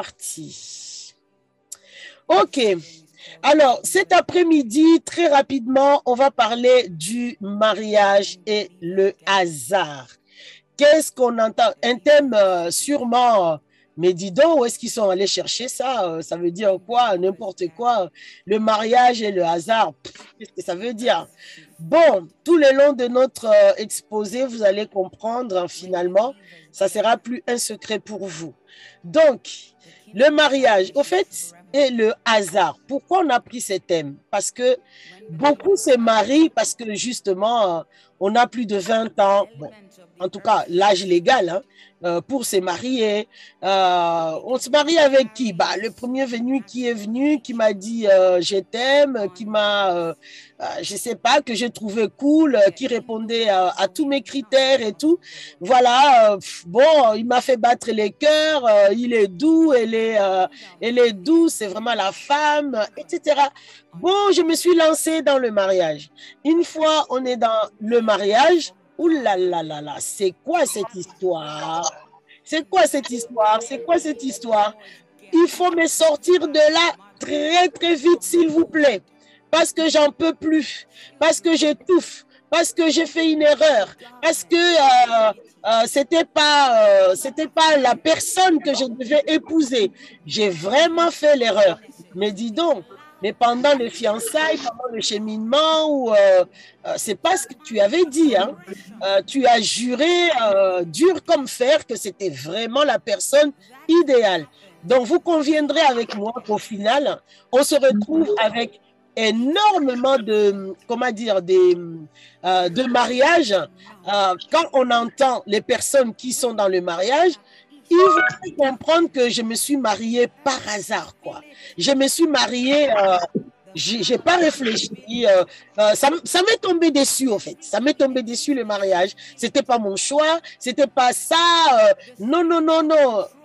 parti. Ok. Alors, cet après-midi, très rapidement, on va parler du mariage et le hasard. Qu'est-ce qu'on entend? Un thème sûrement... Mais dis donc, où est-ce qu'ils sont allés chercher ça? Ça veut dire quoi? N'importe quoi. Le mariage et le hasard, qu'est-ce que ça veut dire? Bon, tout le long de notre exposé, vous allez comprendre finalement, ça ne sera plus un secret pour vous. Donc, le mariage, au fait, et le hasard. Pourquoi on a pris ce thème? Parce que beaucoup se marient parce que justement, on a plus de 20 ans, bon, en tout cas l'âge légal, hein, pour se marier. On se marie avec qui? Bah, le premier venu qui est venu, qui m'a dit je t'aime, qui m'a, je sais pas, que j'ai trouvé cool, qui répondait à tous mes critères et tout. Voilà, bon, il m'a fait battre les cœurs, il est doux, elle est douce, c'est vraiment la femme, etc. Bon, je me suis lancée dans le mariage. Une fois, on est dans le mariage, oulalalala, c'est quoi cette histoire? C'est quoi cette histoire? C'est quoi cette histoire? Il faut me sortir de là très, très vite, s'il vous plaît. Parce que j'en peux plus, parce que j'étouffe, parce que j'ai fait une erreur, parce que c'était pas la personne que je devais épouser. J'ai vraiment fait l'erreur. Mais dis donc, mais pendant les fiançailles, pendant le cheminement, ou c'est pas ce que tu avais dit, hein. Tu as juré dur comme fer que c'était vraiment la personne idéale. Donc vous conviendrez avec moi qu'au final, on se retrouve avec énormément de, comment dire, de mariages. Quand on entend les personnes qui sont dans le mariage, ils vont comprendre que je me suis mariée par hasard, quoi. Je me suis mariée, je n'ai pas réfléchi, ça m'est tombé dessus, en fait. Ça m'est tombé dessus, le mariage. Ce n'était pas mon choix, ce n'était pas ça. Non.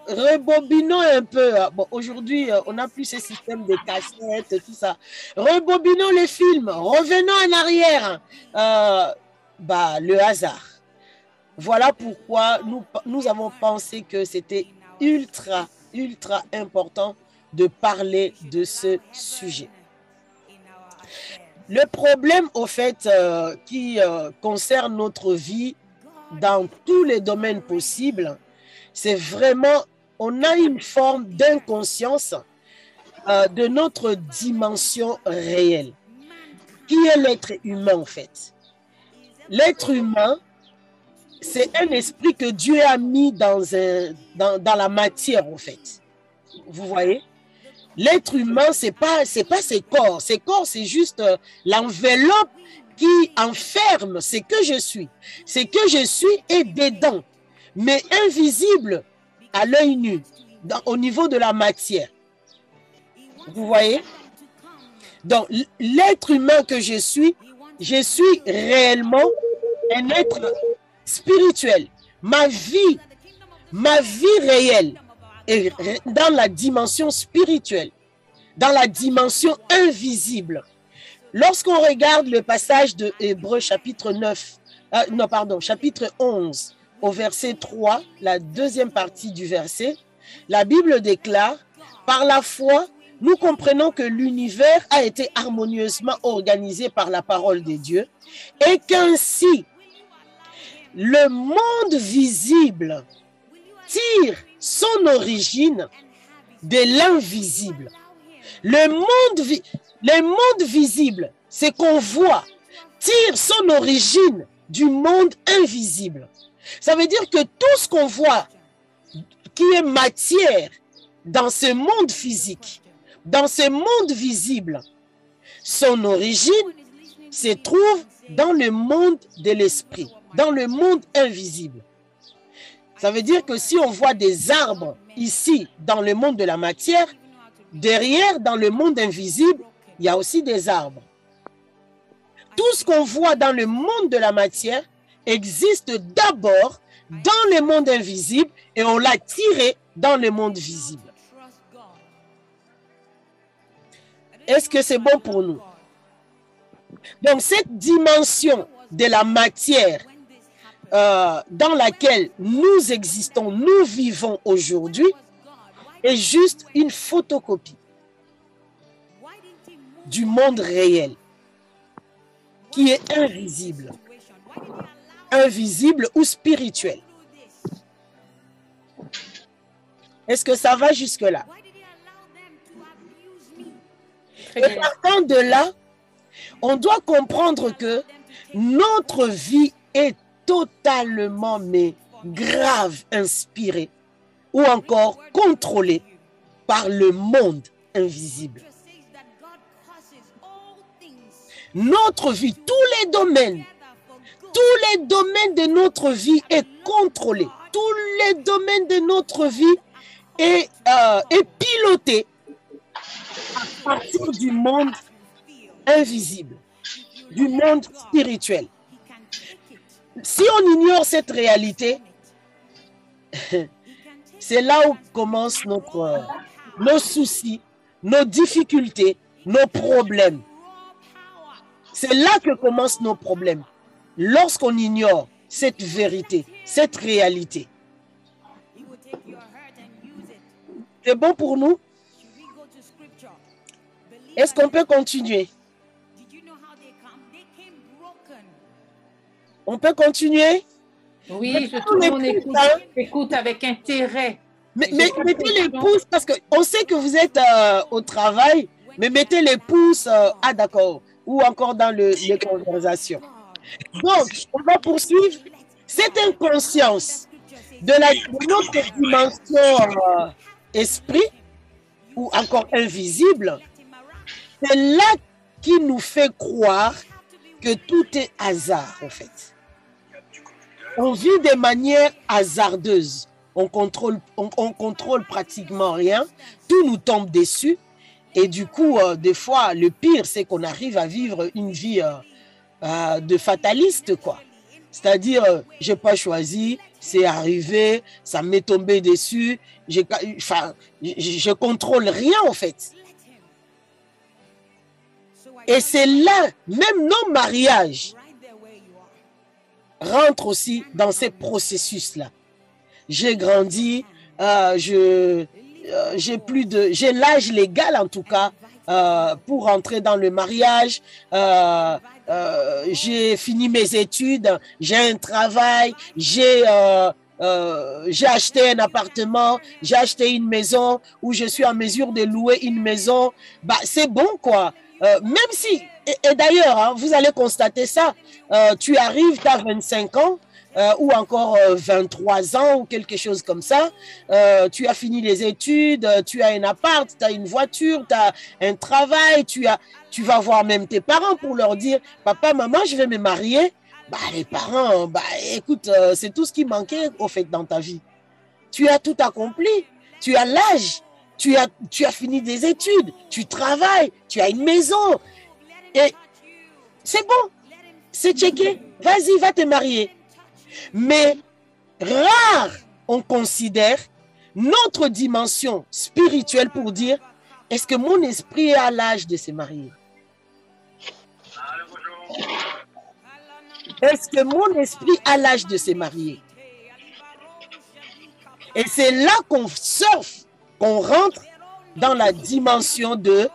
Rebobinons un peu. Bon, aujourd'hui, on n'a plus ce système de cassettes, tout ça. Rebobinons les films, revenons en arrière. Bah, le hasard. Voilà pourquoi nous avons pensé que c'était ultra, ultra important de parler de ce sujet. Le problème, au fait, qui concerne notre vie dans tous les domaines possibles, c'est vraiment, on a une forme d'inconscience de notre dimension réelle. Qui est l'être humain, en fait? L'être humain, c'est un esprit que Dieu a mis dans la matière, en fait. Vous voyez? L'être humain, c'est pas ses corps. Ses corps, c'est juste l'enveloppe qui enferme ce que je suis. Ce que je suis est dedans, mais invisible à l'œil nu, au niveau de la matière. Vous voyez? Donc, l'être humain que je suis réellement un être spirituel. Ma vie réelle est dans la dimension spirituelle, dans la dimension invisible. Lorsqu'on regarde le passage de Hébreux chapitre 11, au verset 3, la deuxième partie du verset, la Bible déclare « Par la foi, nous comprenons que l'univers a été harmonieusement organisé par la parole de Dieu et qu'ainsi, le monde visible tire son origine de l'invisible. » Le monde visible, ce qu'on voit, tire son origine du monde invisible. Ça veut dire que tout ce qu'on voit qui est matière dans ce monde physique, dans ce monde visible, son origine se trouve dans le monde de l'esprit, dans le monde invisible. Ça veut dire que si on voit des arbres ici, dans le monde de la matière, derrière, dans le monde invisible, il y a aussi des arbres. Tout ce qu'on voit dans le monde de la matière existe d'abord dans le monde invisible et on l'a tiré dans le monde visible. Est-ce que c'est bon pour nous? Donc, cette dimension de la matière dans laquelle nous existons, nous vivons aujourd'hui, est juste une photocopie du monde réel qui est invisible, ou spirituel. Est-ce que ça va jusque-là? Et partant de là, on doit comprendre que notre vie est totalement, mais grave, inspirée ou encore contrôlée par le monde invisible. Notre vie, tous les domaines de notre vie est contrôlé. Tous les domaines de notre vie est piloté à partir du monde invisible, du monde spirituel. Si on ignore cette réalité, c'est là où commencent nos soucis, nos difficultés, nos problèmes. C'est là que commencent nos problèmes, lorsqu'on ignore cette vérité, cette réalité. C'est bon pour nous? Est-ce qu'on peut continuer? On peut continuer? Oui, je écoute avec intérêt. Mais mettez les pouces, parce qu'on sait que vous êtes au travail, mais mettez les pouces, ah d'accord, ou encore dans les conversations. Donc, on va poursuivre cette inconscience de notre dimension esprit, ou encore invisible. C'est là qui nous fait croire que tout est hasard, en fait. On vit de manière hasardeuse. On contrôle pratiquement rien. Tout nous tombe dessus. Et du coup, des fois, le pire, c'est qu'on arrive à vivre une vie de fataliste, quoi. C'est-à-dire, je n'ai pas choisi, c'est arrivé, ça m'est tombé dessus. Je ne contrôle rien, en fait. Et c'est là, même nos mariages rentrent aussi dans ces processus-là. J'ai grandi, j'ai l'âge légal en tout cas pour entrer dans le mariage, j'ai fini mes études, j'ai un travail, j'ai acheté un appartement, j'ai acheté une maison où je suis en mesure de louer une maison. Bah, c'est bon quoi. Même si, et d'ailleurs, hein, vous allez constater ça, tu arrives, tu as 25 ans ou encore 23 ans ou quelque chose comme ça, tu as fini les études, tu as un appart, tu as une voiture, tu as un travail, tu vas voir même tes parents pour leur dire « Papa, maman, je vais me marier ». Bah, les parents, bah, écoute, c'est tout ce qui manquait au fait dans ta vie. Tu as tout accompli, tu as l'âge. Tu as fini des études, tu travailles, tu as une maison. Et c'est bon, c'est checké. Vas-y, va te marier. Mais rare, on considère notre dimension spirituelle pour dire, est-ce que mon esprit est à l'âge de se marier? Est-ce que mon esprit a l'âge de se marier? Et c'est là qu'on surfe. On rentre dans la dimension de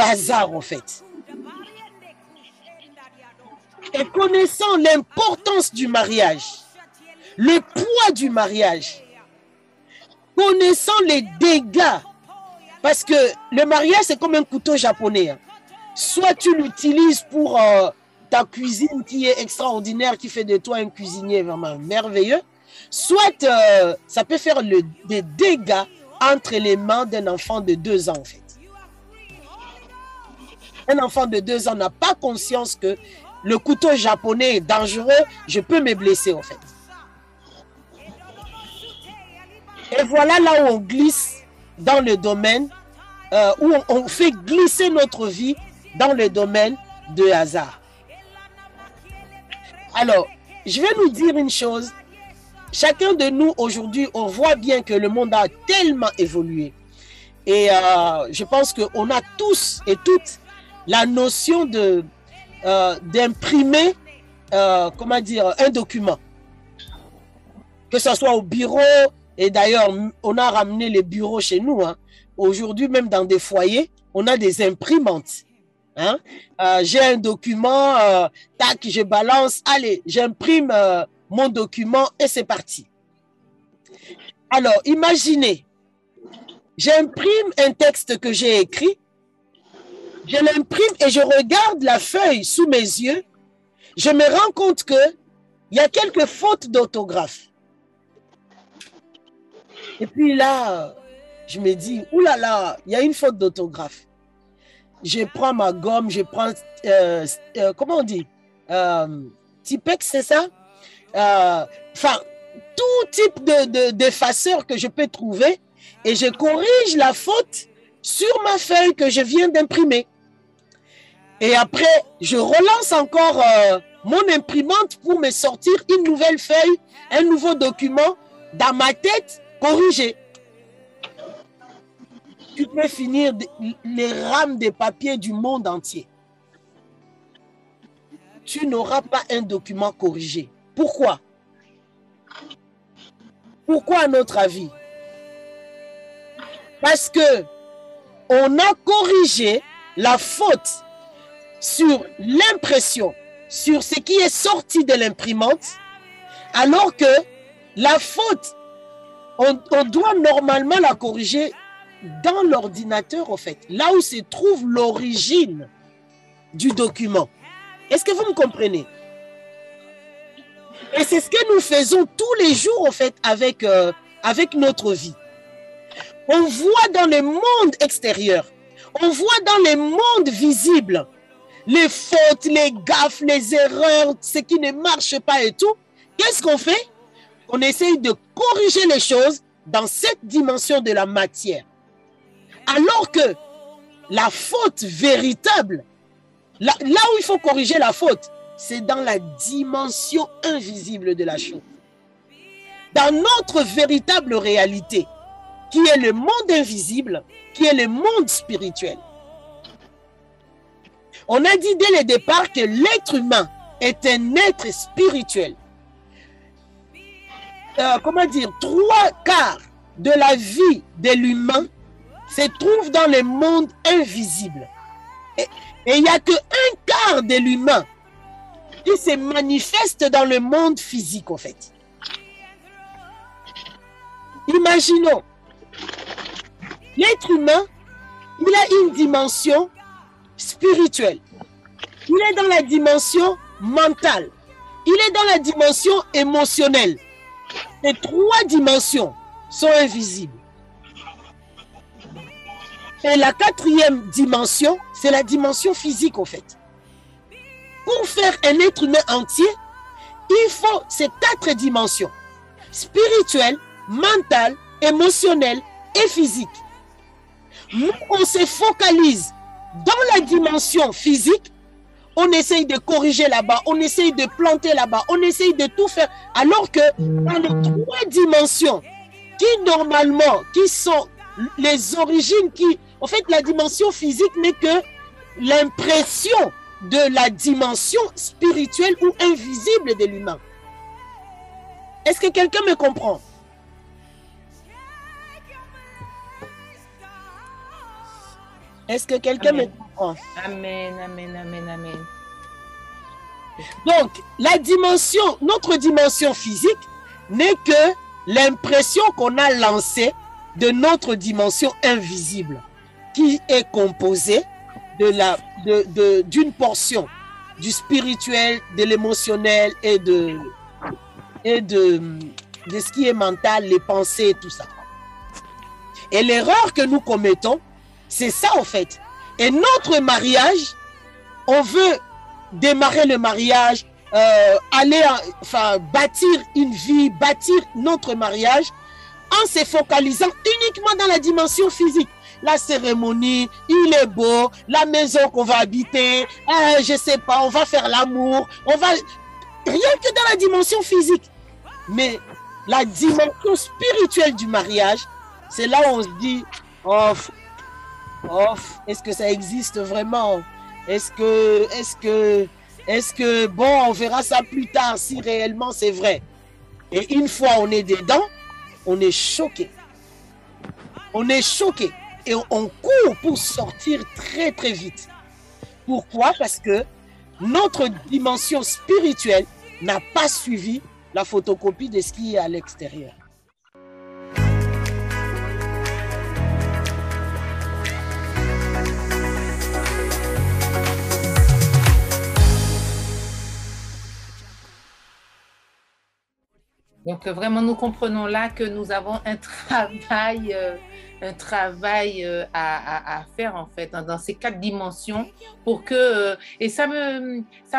hasard, en fait. Et connaissant l'importance du mariage, le poids du mariage, connaissant les dégâts, parce que le mariage, c'est comme un couteau japonais. Hein. Soit tu l'utilises pour ta cuisine qui est extraordinaire, qui fait de toi un cuisinier vraiment merveilleux, soit ça peut faire des dégâts entre les mains d'un enfant de 2 ans, en fait. Un enfant de 2 ans n'a pas conscience que le couteau japonais est dangereux, je peux me blesser, en fait. Et voilà là où on glisse dans le domaine, où on fait glisser notre vie dans le domaine de hasard. Alors, je vais nous dire une chose. Chacun de nous, aujourd'hui, on voit bien que le monde a tellement évolué. Et je pense qu'on a tous et toutes la notion d'imprimer, comment dire, un document. Que ce soit au bureau, Et d'ailleurs, on a ramené les bureaux chez nous. Hein. Aujourd'hui, même dans des foyers, on a des imprimantes. Hein. J'ai un document, tac, je balance, allez, j'imprime mon document et c'est parti. Alors, imaginez, j'imprime un texte que j'ai écrit, je l'imprime et je regarde la feuille sous mes yeux, je me rends compte qu'il y a quelques fautes d'orthographe. Et puis là, je me dis, oulala, il y a une faute d'orthographe. Je prends ma gomme, je prends, comment on dit, Tipex, c'est ça? Enfin, tout type d'effaceur que je peux trouver et je corrige la faute sur ma feuille que je viens d'imprimer. Et après, je relance encore mon imprimante pour me sortir une nouvelle feuille, un nouveau document dans ma tête corrigé. Tu peux finir les rames de papier du monde entier. Tu n'auras pas un document corrigé. Pourquoi? Pourquoi à notre avis? Parce que on a corrigé la faute sur l'impression, sur ce qui est sorti de l'imprimante, alors que la faute, on doit normalement la corriger dans l'ordinateur, en fait, là où se trouve l'origine du document. Est-ce que vous me comprenez? Et c'est ce que nous faisons tous les jours, en fait, avec, avec notre vie. On voit dans le monde extérieur, on voit dans le monde visible les fautes, les gaffes, les erreurs, ce qui ne marche pas et tout. Qu'est-ce qu'on fait? On essaye de corriger les choses dans cette dimension de la matière. Alors que la faute véritable, là où il faut corriger la faute, c'est dans la dimension invisible de la chose. Dans notre véritable réalité, qui est le monde invisible, qui est le monde spirituel. On a dit dès le départ que l'être humain est un être spirituel. Comment dire, 3/4 de la vie de l'humain se trouve dans le monde invisible. Et il n'y a que 1/4 de l'humain qui se manifeste dans le monde physique, en fait. Imaginons, l'être humain, il a une dimension spirituelle. Il est dans la dimension mentale. Il est dans la dimension émotionnelle. Ces 3 dimensions sont invisibles. Et la 4e dimension, c'est la dimension physique, en fait. Pour faire un être humain entier, il faut ces 4 dimensions, spirituelle, mentale, émotionnelle et physique. Nous, on se focalise dans la dimension physique, on essaye de corriger là-bas, on essaye de planter là-bas, on essaye de tout faire, alors que dans les 3 dimensions qui normalement, qui sont les origines qui, en fait, la dimension physique n'est que l'impression de la dimension spirituelle ou invisible de l'humain. Est-ce que quelqu'un me comprend? Est-ce que quelqu'un me comprend? Amen, amen, amen, amen. Donc, la dimension, notre dimension physique n'est que l'impression qu'on a lancée de notre dimension invisible, qui est composée d'une portion du spirituel, de l'émotionnel et de ce qui est mental, les pensées et tout ça. Et l'erreur que nous commettons, c'est ça en fait. Et notre mariage, on veut démarrer le mariage, enfin bâtir une vie, bâtir notre mariage en se focalisant uniquement dans la dimension physique. La cérémonie, il est beau, la maison qu'on va habiter, je sais pas, on va faire l'amour, on va... Rien que dans la dimension physique. Mais la dimension spirituelle du mariage, c'est là où on se dit, est-ce que ça existe vraiment? Est-ce que, bon, on verra ça plus tard si réellement c'est vrai. Et une fois on est dedans, on est choqué. On est choqué et on court pour sortir très très vite. Pourquoi? Parce que notre dimension spirituelle n'a pas suivi la photocopie de ce qui est à l'extérieur. Donc vraiment, nous comprenons là que nous avons un travail à faire en fait dans ces quatre dimensions pour que et ça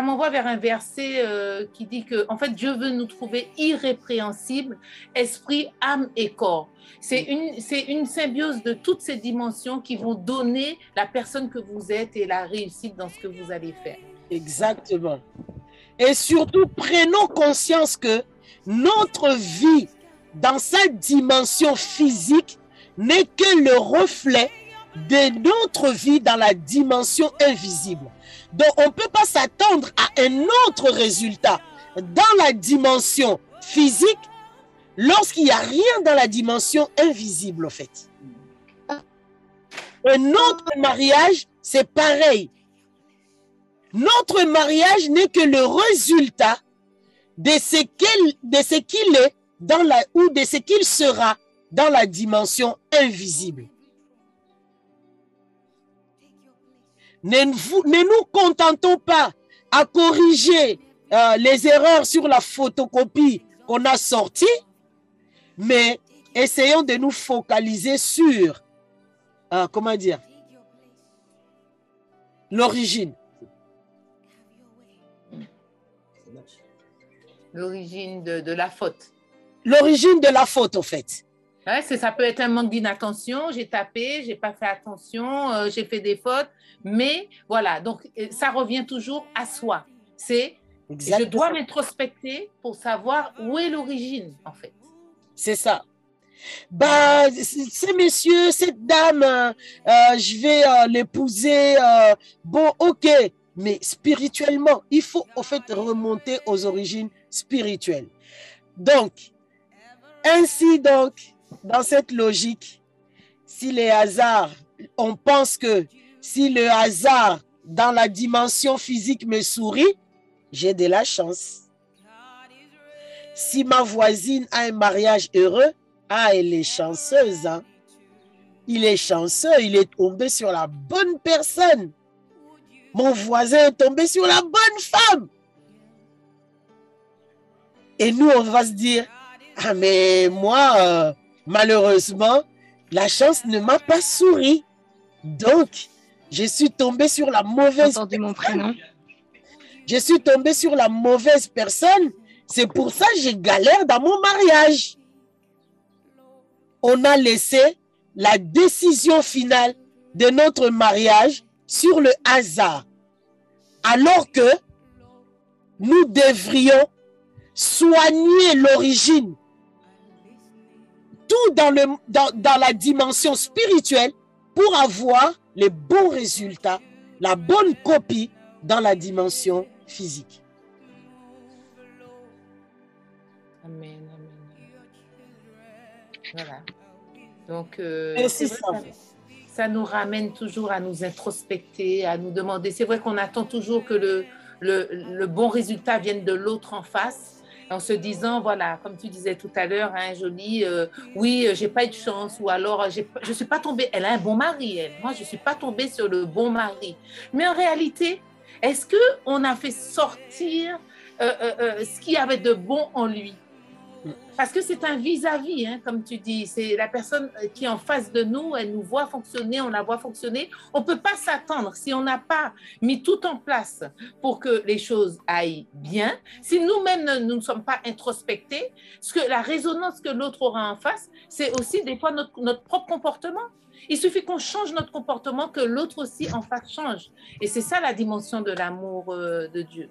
m'envoie vers un verset qui dit que en fait Dieu veut nous trouver irrépréhensibles, esprit, âme et corps. C'est une symbiose de toutes ces dimensions qui vont donner la personne que vous êtes et la réussite dans ce que vous allez faire. Exactement. Et surtout, prenons conscience que notre vie, dans sa dimension physique, n'est que le reflet de notre vie dans la dimension invisible. Donc, on ne peut pas s'attendre à un autre résultat dans la dimension physique lorsqu'il n'y a rien dans la dimension invisible, en fait. Et notre mariage, c'est pareil. Notre mariage n'est que le résultat de ce qu'il sera dans la dimension invisible. Ne nous contentons pas à corriger les erreurs sur la photocopie qu'on a sortie, mais essayons de nous focaliser sur l'origine. L'origine de la faute. L'origine de la faute, en fait. Ouais, ça peut être un manque d'inattention. J'ai tapé, j'ai pas fait attention, j'ai fait des fautes. Mais voilà, donc ça revient toujours à soi. C'est, je dois m'introspecter pour savoir où est l'origine, en fait. C'est ça. Bah, ces messieurs, cette dame, je vais l'épouser. Bon, ok. Mais spirituellement, il faut en fait remonter aux origines spirituelles. Donc, dans cette logique, on pense que si le hasard dans la dimension physique me sourit, j'ai de la chance. Si ma voisine a un mariage heureux, elle est chanceuse, hein? Il est chanceux, il est tombé sur la bonne personne. Mon voisin est tombé sur la bonne femme. Et nous, on va se dire, ah mais moi, malheureusement, la chance ne m'a pas souri. Donc, je suis tombé sur la mauvaise personne. Mon prénom. Je suis tombé sur la mauvaise personne. C'est pour ça que j'ai galère dans mon mariage. On a laissé la décision finale de notre mariage sur le hasard, alors que nous devrions soigner l'origine, tout dans la dimension spirituelle pour avoir les bons résultats, la bonne copie dans la dimension physique. Amen, amen. Voilà. Donc, c'est ça. Ça nous ramène toujours à nous introspecter, à nous demander. C'est vrai qu'on attend toujours que le bon résultat vienne de l'autre en face, en se disant, voilà, comme tu disais tout à l'heure, hein, Jolie, oui, j'ai pas eu de chance, ou alors je suis pas tombée. Elle a un bon mari, elle. Moi, je suis pas tombée sur le bon mari. Mais en réalité, est-ce que on a fait sortir ce qu'il y avait de bon en lui? Parce que c'est un vis-à-vis, hein, comme tu dis. C'est la personne qui est en face de nous, elle nous voit fonctionner, on la voit fonctionner. On ne peut pas s'attendre si on n'a pas mis tout en place pour que les choses aillent bien. Si nous-mêmes, nous ne sommes pas introspectés, la résonance que l'autre aura en face, c'est aussi des fois notre propre comportement. Il suffit qu'on change notre comportement, que l'autre aussi en face change. Et c'est ça la dimension de l'amour de Dieu.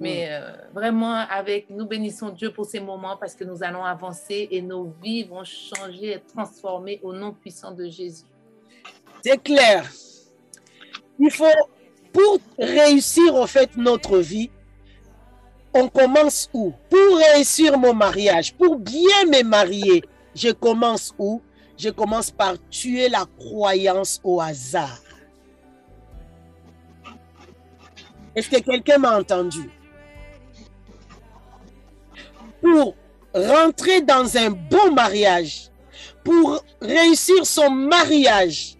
Mais vraiment, nous bénissons Dieu pour ces moments parce que nous allons avancer et nos vies vont changer, être transformées au nom puissant de Jésus. C'est clair. Il faut, pour réussir en fait notre vie, on commence où? Pour réussir mon mariage, pour bien me marier, Je commence où? Je commence par tuer la croyance au hasard. Est-ce que quelqu'un m'a entendu? Pour rentrer dans un bon mariage, pour réussir son mariage,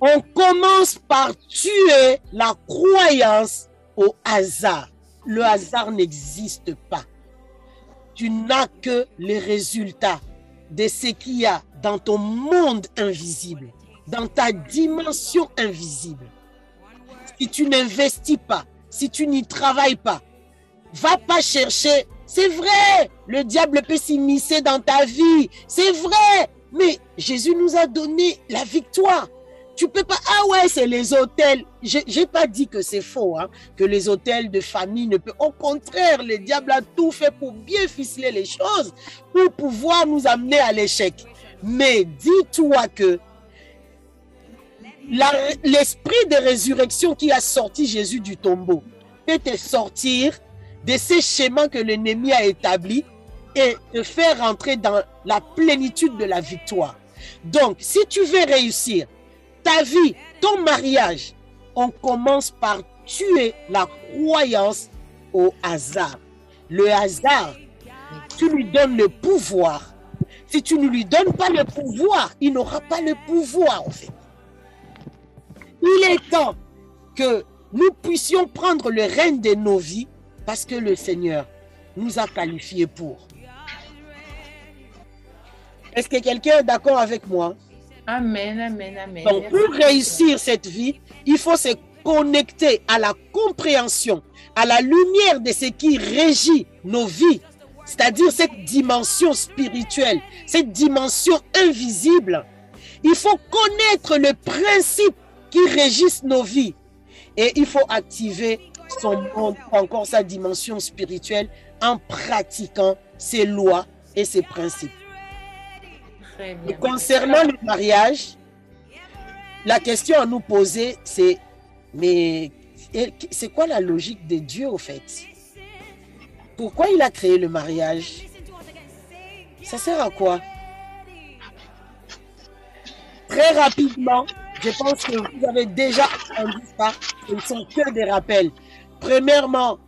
on commence par tuer la croyance au hasard. Le hasard n'existe pas. Tu n'as que les résultats de ce qu'il y a dans ton monde invisible, dans ta dimension invisible. Si tu n'investis pas, si tu n'y travailles pas, va pas chercher. C'est vrai, le diable peut s'immiscer dans ta vie. C'est vrai, mais Jésus nous a donné la victoire. Tu peux pas, ah ouais, c'est les hôtels. J'ai pas dit que c'est faux, hein, que les hôtels de famille ne peuvent. Au contraire, le diable a tout fait pour bien ficeler les choses, pour pouvoir nous amener à l'échec. Mais dis-toi que l'esprit de résurrection qui a sorti Jésus du tombeau peut te sortir de ces schémas que l'ennemi a établis et te faire rentrer dans la plénitude de la victoire. Donc, si tu veux réussir ta vie, ton mariage, on commence par tuer la croyance au hasard. Le hasard, tu lui donnes le pouvoir. Si tu ne lui donnes pas le pouvoir, il n'aura pas le pouvoir, en fait. Il est temps que nous puissions prendre le règne de nos vies parce que le Seigneur nous a qualifiés pour. Est-ce que quelqu'un est d'accord avec moi? Amen, amen, amen. Donc, pour réussir cette vie, il faut se connecter à la compréhension, à la lumière de ce qui régit nos vies, c'est-à-dire cette dimension spirituelle, cette dimension invisible. Il faut connaître le principe qui régissent nos vies. Et il faut activer son monde, encore sa dimension spirituelle, en pratiquant ses lois et ses principes. Et concernant le mariage, la question à nous poser, c'est mais c'est quoi la logique de Dieu, au fait? Pourquoi il a créé le mariage? Ça sert à quoi? Très rapidement, je pense que vous avez déjà entendu ça. Ce ne sont que des rappels. Premièrement,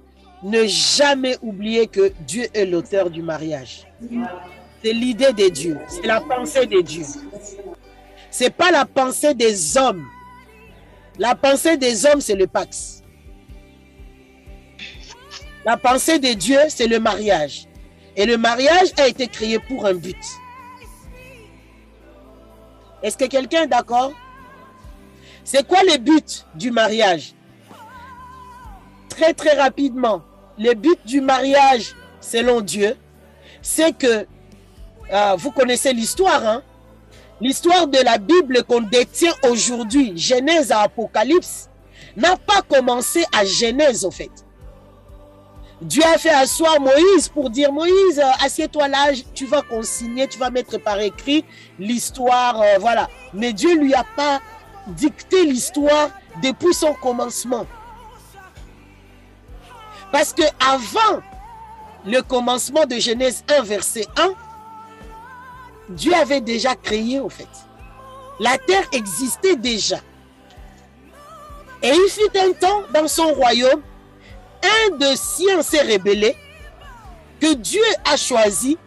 ne jamais oublier que Dieu est l'auteur du mariage. C'est l'idée de Dieu. C'est la pensée de Dieu. Ce n'est pas la pensée des hommes. La pensée des hommes, c'est le pax. La pensée de Dieu, c'est le mariage. Et le mariage a été créé pour un but. Est-ce que quelqu'un est d'accord? C'est quoi le but du mariage? Très, très rapidement, le but du mariage, selon Dieu, c'est que, vous connaissez l'histoire, hein? L'histoire de la Bible qu'on détient aujourd'hui, Genèse à Apocalypse, n'a pas commencé à Genèse, au fait. Dieu a fait asseoir Moïse pour dire, Moïse, assieds-toi là, tu vas consigner, tu vas mettre par écrit l'histoire, voilà. Mais Dieu lui a pas dicter l'histoire depuis son commencement. Parce que avant le commencement de Genèse 1, verset 1, Dieu avait déjà créé, en fait. La terre existait déjà. Et il fut un temps dans son royaume, un de siens s'est rébellé, que Dieu a choisi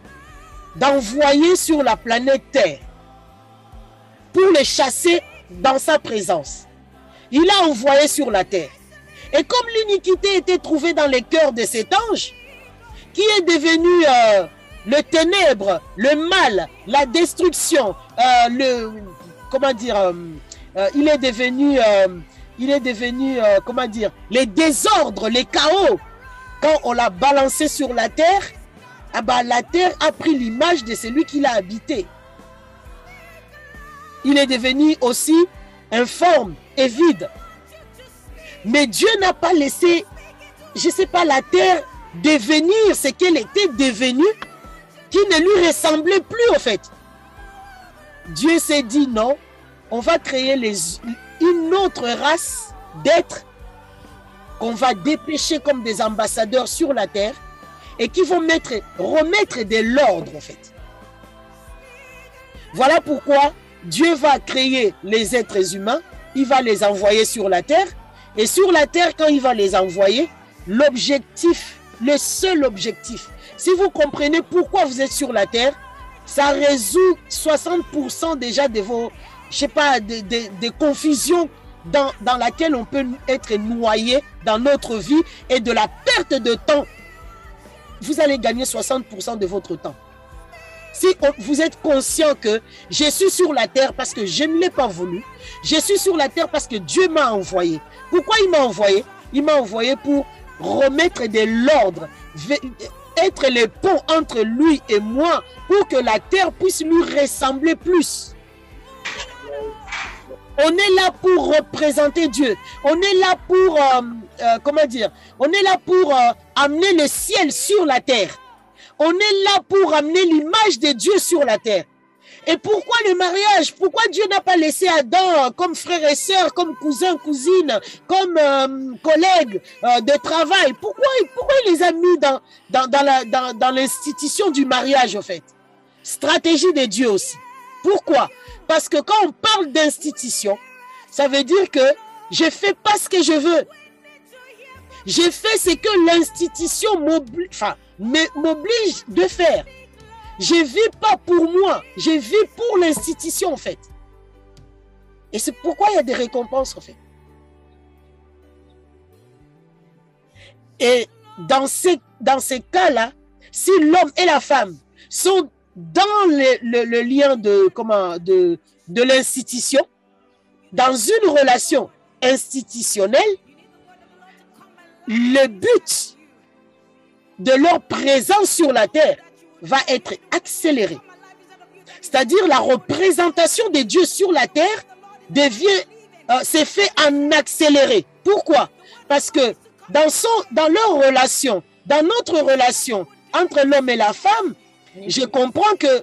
d'envoyer sur la planète Terre pour les chasser dans sa présence. Il a envoyé sur la terre. Et comme l'iniquité était trouvée dans les cœurs de cet ange, qui est devenu le ténèbre, le mal, la destruction, les désordres, les chaos. Quand on l'a balancé sur la terre, ah ben, la terre a pris l'image de celui qui l'a habité. Il est devenu aussi informe et vide. Mais Dieu n'a pas laissé, je ne sais pas, la terre devenir ce qu'elle était devenue, qui ne lui ressemblait plus, en fait. Dieu s'est dit non, on va créer une autre race d'êtres qu'on va dépêcher comme des ambassadeurs sur la terre et qui vont remettre de l'ordre, en fait. Voilà pourquoi Dieu va créer les êtres humains, il va les envoyer sur la terre. Et sur la terre, quand il va les envoyer, l'objectif, le seul objectif, si vous comprenez pourquoi vous êtes sur la terre, ça résout 60% déjà de vos, des confusions dans laquelle on peut être noyé dans notre vie et de la perte de temps. Vous allez gagner 60% de votre temps. Si vous êtes conscient que je suis sur la terre parce que je ne l'ai pas voulu, je suis sur la terre parce que Dieu m'a envoyé. Pourquoi il m'a envoyé? Il m'a envoyé pour remettre de l'ordre, être le pont entre lui et moi pour que la terre puisse lui ressembler plus. On est là pour représenter Dieu. On est là pour, on est là pour amener le ciel sur la terre. On est là pour amener l'image de Dieu sur la terre. Et pourquoi le mariage? Pourquoi Dieu n'a pas laissé Adam comme frère et sœur, comme cousin, cousine, comme collègue de travail? Pourquoi il les a mis dans l'institution du mariage, en fait? Stratégie de Dieu aussi. Pourquoi? Parce que quand on parle d'institution, ça veut dire que je ne fais pas ce que je veux. J'ai fait ce que l'institution m'oblige, de faire. Je ne vis pas pour moi, je vis pour l'institution en fait. Et c'est pourquoi il y a des récompenses en fait. Et dans ces cas-là, si l'homme et la femme sont dans le lien de l'institution, dans une relation institutionnelle, le but de leur présence sur la terre va être accéléré. C'est-à-dire la représentation de Dieu sur la terre s'est fait en accéléré. Pourquoi? Parce que dans leur relation, dans notre relation entre l'homme et la femme, je comprends que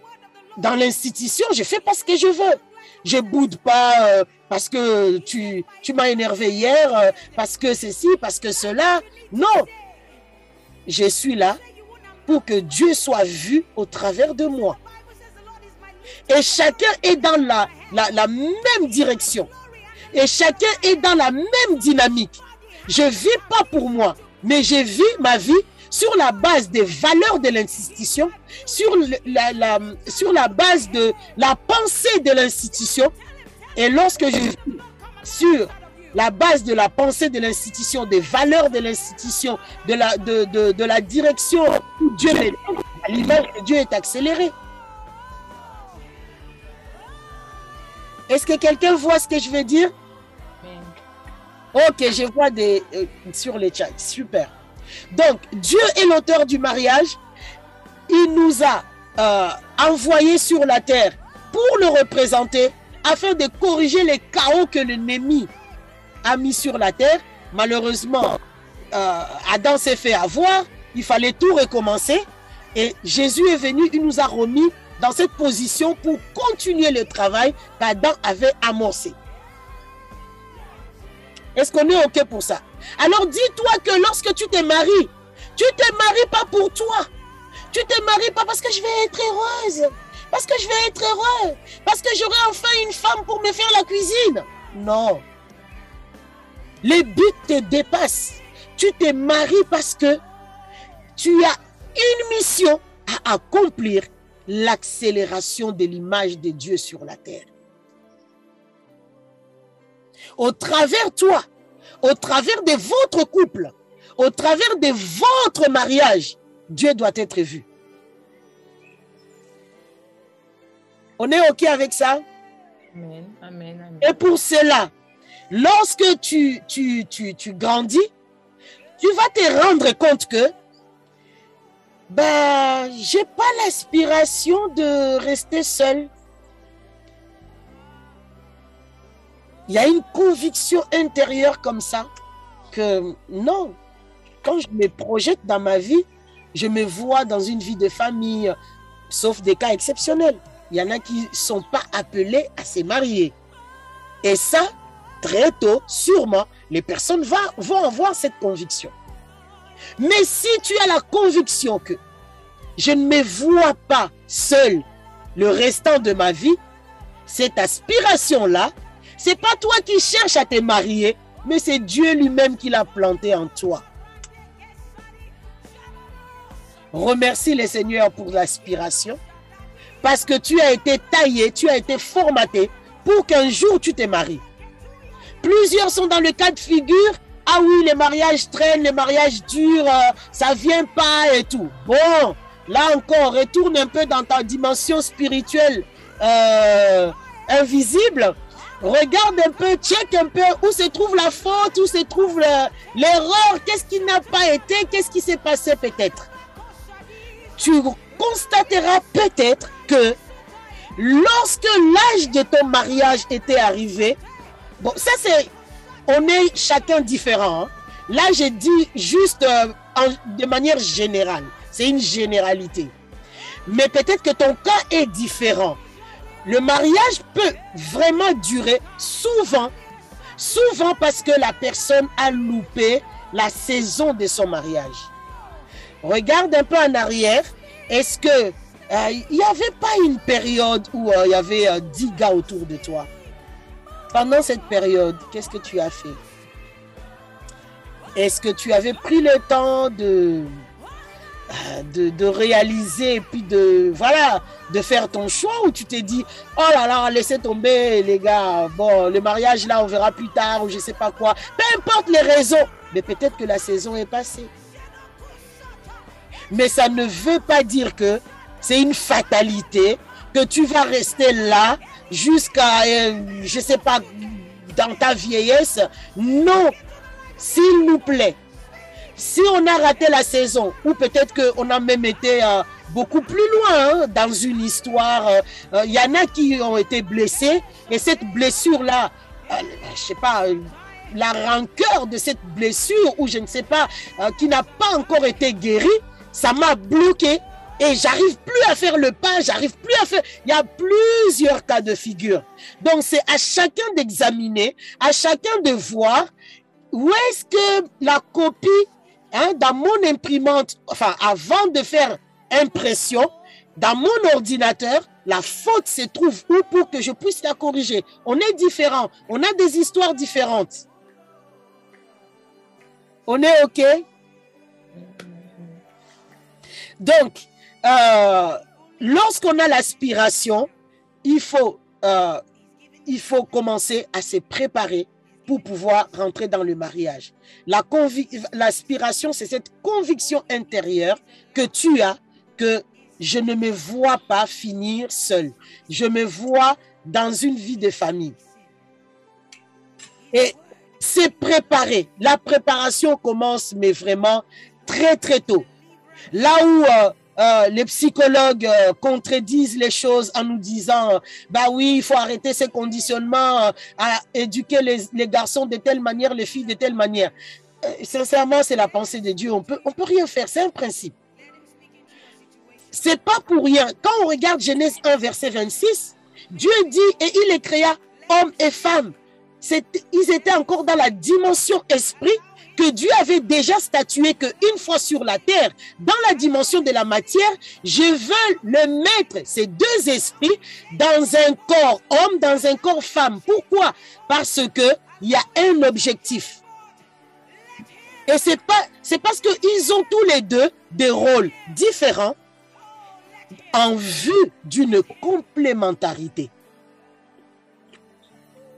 dans l'institution, je fais pas ce que je veux. Je boude pas parce que tu m'as énervé hier, parce que ceci, parce que cela. Non, je suis là pour que Dieu soit vu au travers de moi. Et chacun est dans la même direction. Et chacun est dans la même dynamique. Je ne vis pas pour moi, mais je vis ma vie sur la base des valeurs de l'institution, sur la base de la pensée de l'institution. Et lorsque je vis sur la base de la pensée de l'institution, des valeurs de l'institution, de la direction où Dieu est, l'image de Dieu est accélérée. Est-ce que quelqu'un voit ce que je veux dire? Ok, je vois sur les chats. Super. Donc, Dieu est l'auteur du mariage. Il nous a envoyés sur la terre pour le représenter afin de corriger les chaos que l'ennemi a mis sur la terre. Malheureusement, Adam s'est fait avoir. Il fallait tout recommencer. Et Jésus est venu, il nous a remis dans cette position pour continuer le travail qu'Adam avait amorcé. Est-ce qu'on est OK pour ça? Alors dis-toi que lorsque tu te maries pas pour toi. Tu te maries pas parce que je vais être heureuse, parce que je vais être heureux, parce que j'aurai enfin une femme pour me faire la cuisine. Non. Les buts te dépassent. Tu te maries parce que tu as une mission à accomplir, l'accélération de l'image de Dieu sur la terre. Au travers toi, au travers de votre couple, au travers de votre mariage, Dieu doit être vu. On est OK avec ça? Amen, amen, amen. Et pour cela, lorsque tu grandis, tu vas te rendre compte que ben, je n'ai pas l'aspiration de rester seule. Il y a une conviction intérieure comme ça que non, quand je me projette dans ma vie, je me vois dans une vie de famille, sauf des cas exceptionnels. Il y en a qui ne sont pas appelés à se marier. Et ça, très tôt, sûrement, les personnes vont avoir cette conviction. Mais si tu as la conviction que je ne me vois pas seule le restant de ma vie, cette aspiration-là, c'est pas toi qui cherches à te marier, mais c'est Dieu lui-même qui l'a planté en toi. Remercie le Seigneur pour l'aspiration, parce que tu as été taillé, tu as été formaté pour qu'un jour tu te maries. Plusieurs sont dans le cas de figure, ah oui, les mariages traînent, les mariages durent, ça ne vient pas et tout. Bon, là encore, retourne un peu dans ta dimension spirituelle invisible. Regarde un peu, check un peu où se trouve la faute, où se trouve l'erreur, qu'est-ce qui n'a pas été, qu'est-ce qui s'est passé peut-être. Tu constateras peut-être que lorsque l'âge de ton mariage était arrivé, bon, ça c'est, on est chacun différent. Hein. Là, j'ai dit juste de manière générale. C'est une généralité. Mais peut-être que ton cas est différent. Le mariage peut vraiment durer souvent parce que la personne a loupé la saison de son mariage. Regarde un peu en arrière. Est-ce que il n'y avait pas une période où il y avait 10 gars autour de toi? Pendant cette période, qu'est-ce que tu as fait? Est-ce que tu avais pris le temps de réaliser et puis de faire ton choix, ou tu t'es dit « Oh là là, laissez tomber les gars, bon, le mariage là, on verra plus tard » ou je ne sais pas quoi. Peu importe les raisons, mais peut-être que la saison est passée. Mais ça ne veut pas dire que c'est une fatalité, que tu vas rester là jusqu'à, je ne sais pas, dans ta vieillesse. Non, s'il nous plaît, si on a raté la saison, ou peut-être qu'on a même été beaucoup plus loin hein, dans une histoire, y en a qui ont été blessés, et cette blessure-là, je ne sais pas, la rancœur de cette blessure, ou je ne sais pas, qui n'a pas encore été guérie, ça m'a bloqué. Et j'arrive plus à faire le pas, j'arrive plus à faire... Il y a plusieurs cas de figure. Donc, c'est à chacun d'examiner, à chacun de voir où est-ce que la copie, hein, dans mon imprimante, enfin, avant de faire impression, dans mon ordinateur, la faute se trouve où pour que je puisse la corriger. On est différents, on a des histoires différentes. On est OK? Donc, lorsqu'on a l'aspiration, il faut commencer à se préparer pour pouvoir rentrer dans le mariage. L'aspiration, c'est cette conviction intérieure que tu as, que je ne me vois pas finir seule. Je me vois dans une vie de famille. Et c'est préparer. La préparation commence, mais vraiment très, très tôt. Là où... les psychologues contredisent les choses en nous disant bah oui, il faut arrêter ces conditionnements à éduquer les garçons de telle manière, les filles de telle manière. Sincèrement, c'est la pensée de Dieu. On peut rien faire, c'est un principe. C'est pas pour rien. Quand on regarde Genèse 1, verset 26, Dieu dit « Et il les créa hommes et femmes ». Ils étaient encore dans la dimension esprit que Dieu avait déjà statué qu'une fois sur la terre, dans la dimension de la matière, je veux le mettre, ces deux esprits, dans un corps homme, dans un corps femme. Pourquoi? Parce qu'il y a un objectif. Et c'est parce qu'ils ont tous les deux des rôles différents en vue d'une complémentarité.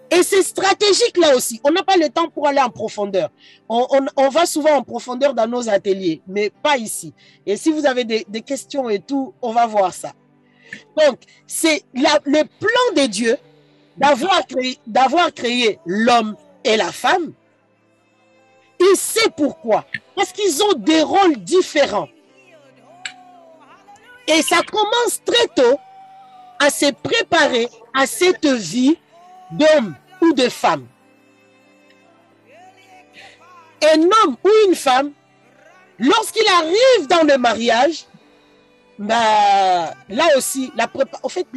Et c'est stratégique là aussi. On n'a pas le temps pour aller en profondeur. On va souvent en profondeur dans nos ateliers, mais pas ici. Et si vous avez des questions et tout, on va voir ça. Donc, c'est le plan de Dieu d'avoir créé l'homme et la femme. Il sait pourquoi. Parce qu'ils ont des rôles différents. Et ça commence très tôt à se préparer à cette vie d'homme ou de femme. Un homme ou une femme, lorsqu'il arrive dans le mariage, bah, là aussi, la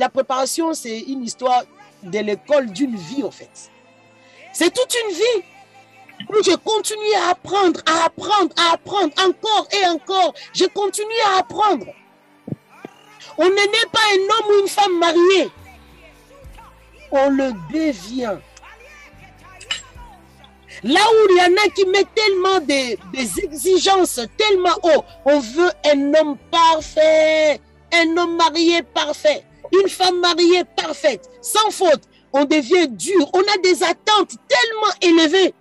préparation, c'est une histoire de l'école d'une vie, en fait. C'est toute une vie où je continue à apprendre, encore et encore. Je continue à apprendre. On ne naît pas un homme ou une femme mariée. On le devient. Là où il y en a qui mettent tellement des exigences, tellement haut. On veut un homme parfait, un homme marié parfait, une femme mariée parfaite, sans faute. On devient dur, on a des attentes tellement élevées.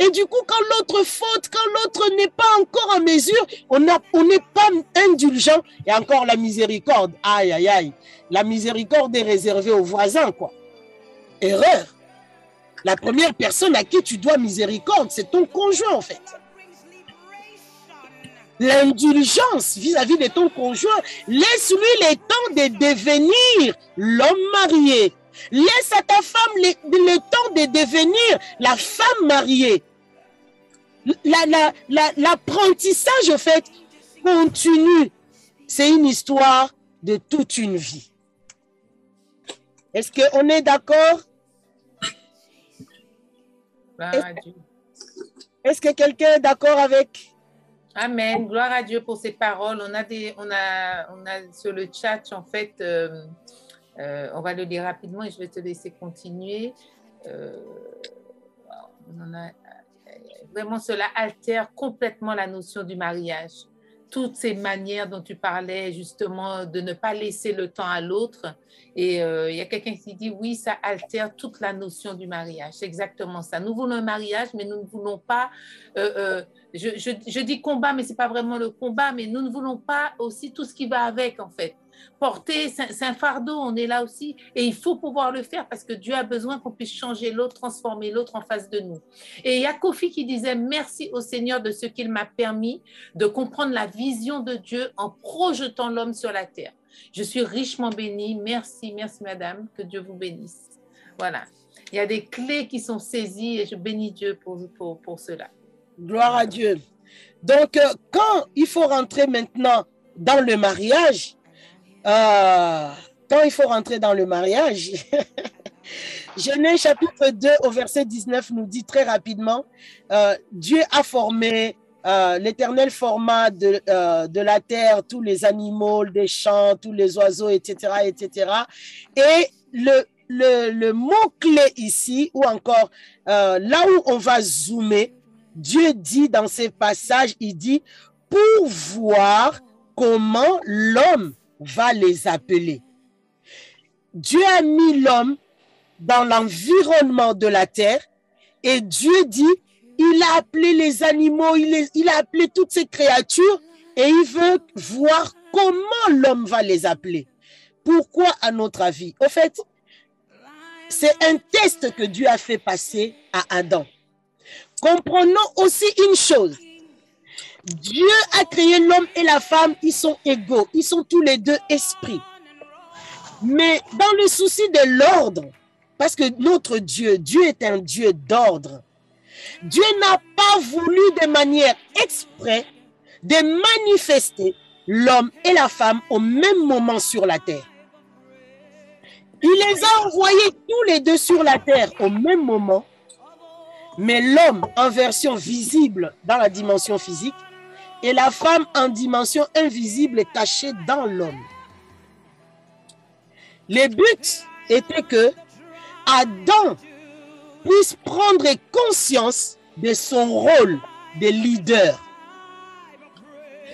Et du coup, quand l'autre faute, quand l'autre n'est pas encore en mesure, on n'est pas indulgent. Et encore la miséricorde, aïe, aïe, aïe. La miséricorde est réservée aux voisins, quoi. Erreur. La première personne à qui tu dois miséricorde, c'est ton conjoint, en fait. L'indulgence vis-à-vis de ton conjoint, laisse-lui le temps de devenir l'homme marié. Laisse à ta femme le temps de devenir la femme mariée. L'apprentissage, en fait, continue. C'est une histoire de toute une vie. Est-ce qu'on est d'accord? Est-ce que quelqu'un est d'accord avec? Amen. Gloire à Dieu pour ces paroles. On a sur le chat, en fait... on va le lire rapidement et je vais te laisser continuer. Vraiment, cela altère complètement la notion du mariage. Toutes ces manières dont tu parlais, justement, de ne pas laisser le temps à l'autre. Et il y a quelqu'un qui dit, oui, ça altère toute la notion du mariage. C'est exactement ça. Nous voulons un mariage, mais nous ne voulons pas... je dis combat, mais ce n'est pas vraiment le combat, mais nous ne voulons pas aussi tout ce qui va avec, en fait. Porter, c'est un fardeau, on est là aussi et il faut pouvoir le faire parce que Dieu a besoin qu'on puisse changer l'autre, transformer l'autre en face de nous. Et il y a Kofi qui disait merci au Seigneur de ce qu'il m'a permis de comprendre la vision de Dieu en projetant l'homme sur la terre. Je suis richement bénie, merci, merci madame, que Dieu vous bénisse. Voilà, il y a des clés qui sont saisies et je bénis Dieu pour cela. Gloire à Dieu. Donc quand il faut rentrer maintenant dans le mariage, quand il faut rentrer dans le mariage, Genèse chapitre 2 au verset 19 nous dit très rapidement, Dieu a formé, l'Éternel forma de la terre tous les animaux, les champs, tous les oiseaux, etc. etc. Et le mot-clé ici, ou encore là où on va zoomer, Dieu dit dans ces passages, il dit « pour voir comment l'homme va les appeler. » Dieu a mis l'homme dans l'environnement de la terre et Dieu dit, il a appelé les animaux, il a appelé toutes ces créatures et il veut voir comment l'homme va les appeler. Pourquoi à notre avis? Au fait, c'est un test que Dieu a fait passer à Adam. Comprenons aussi une chose. Dieu a créé l'homme et la femme, ils sont égaux, ils sont tous les deux esprits. Mais dans le souci de l'ordre, parce que notre Dieu, Dieu est un Dieu d'ordre. Dieu n'a pas voulu de manière exprès de manifester l'homme et la femme au même moment sur la terre. Il les a envoyés tous les deux sur la terre au même moment, mais l'homme en version visible dans la dimension physique, et la femme en dimension invisible est cachée dans l'homme. Le but était que Adam puisse prendre conscience de son rôle de leader,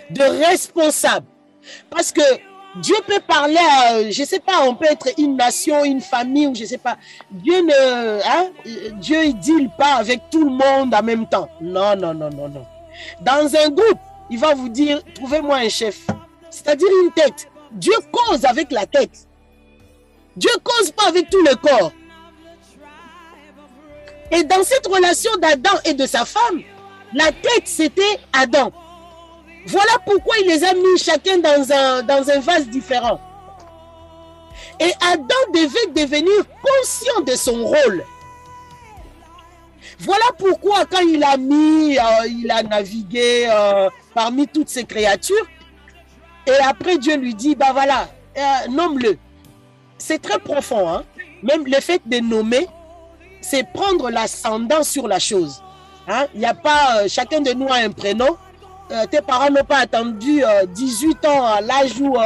de responsable. Parce que Dieu peut parler à, je ne sais pas, on peut être une nation, une famille, ou je ne sais pas. Dieu ne deal pas avec tout le monde en même temps. Non, non, non, non, non. Dans un groupe, il va vous dire, trouvez-moi un chef. C'est-à-dire une tête. Dieu cause avec la tête. Dieu ne cause pas avec tout le corps. Et dans cette relation d'Adam et de sa femme, la tête, c'était Adam. Voilà pourquoi il les a mis chacun dans un vase différent. Et Adam devait devenir conscient de son rôle. Voilà pourquoi quand il a navigué parmi toutes ces créatures, et après Dieu lui dit, bah voilà, nomme-le. C'est très profond, hein? Même le fait de nommer, c'est prendre l'ascendant sur la chose. Hein? Il n'y a pas, chacun de nous a un prénom. Tes parents n'ont pas attendu 18 ans à l'âge où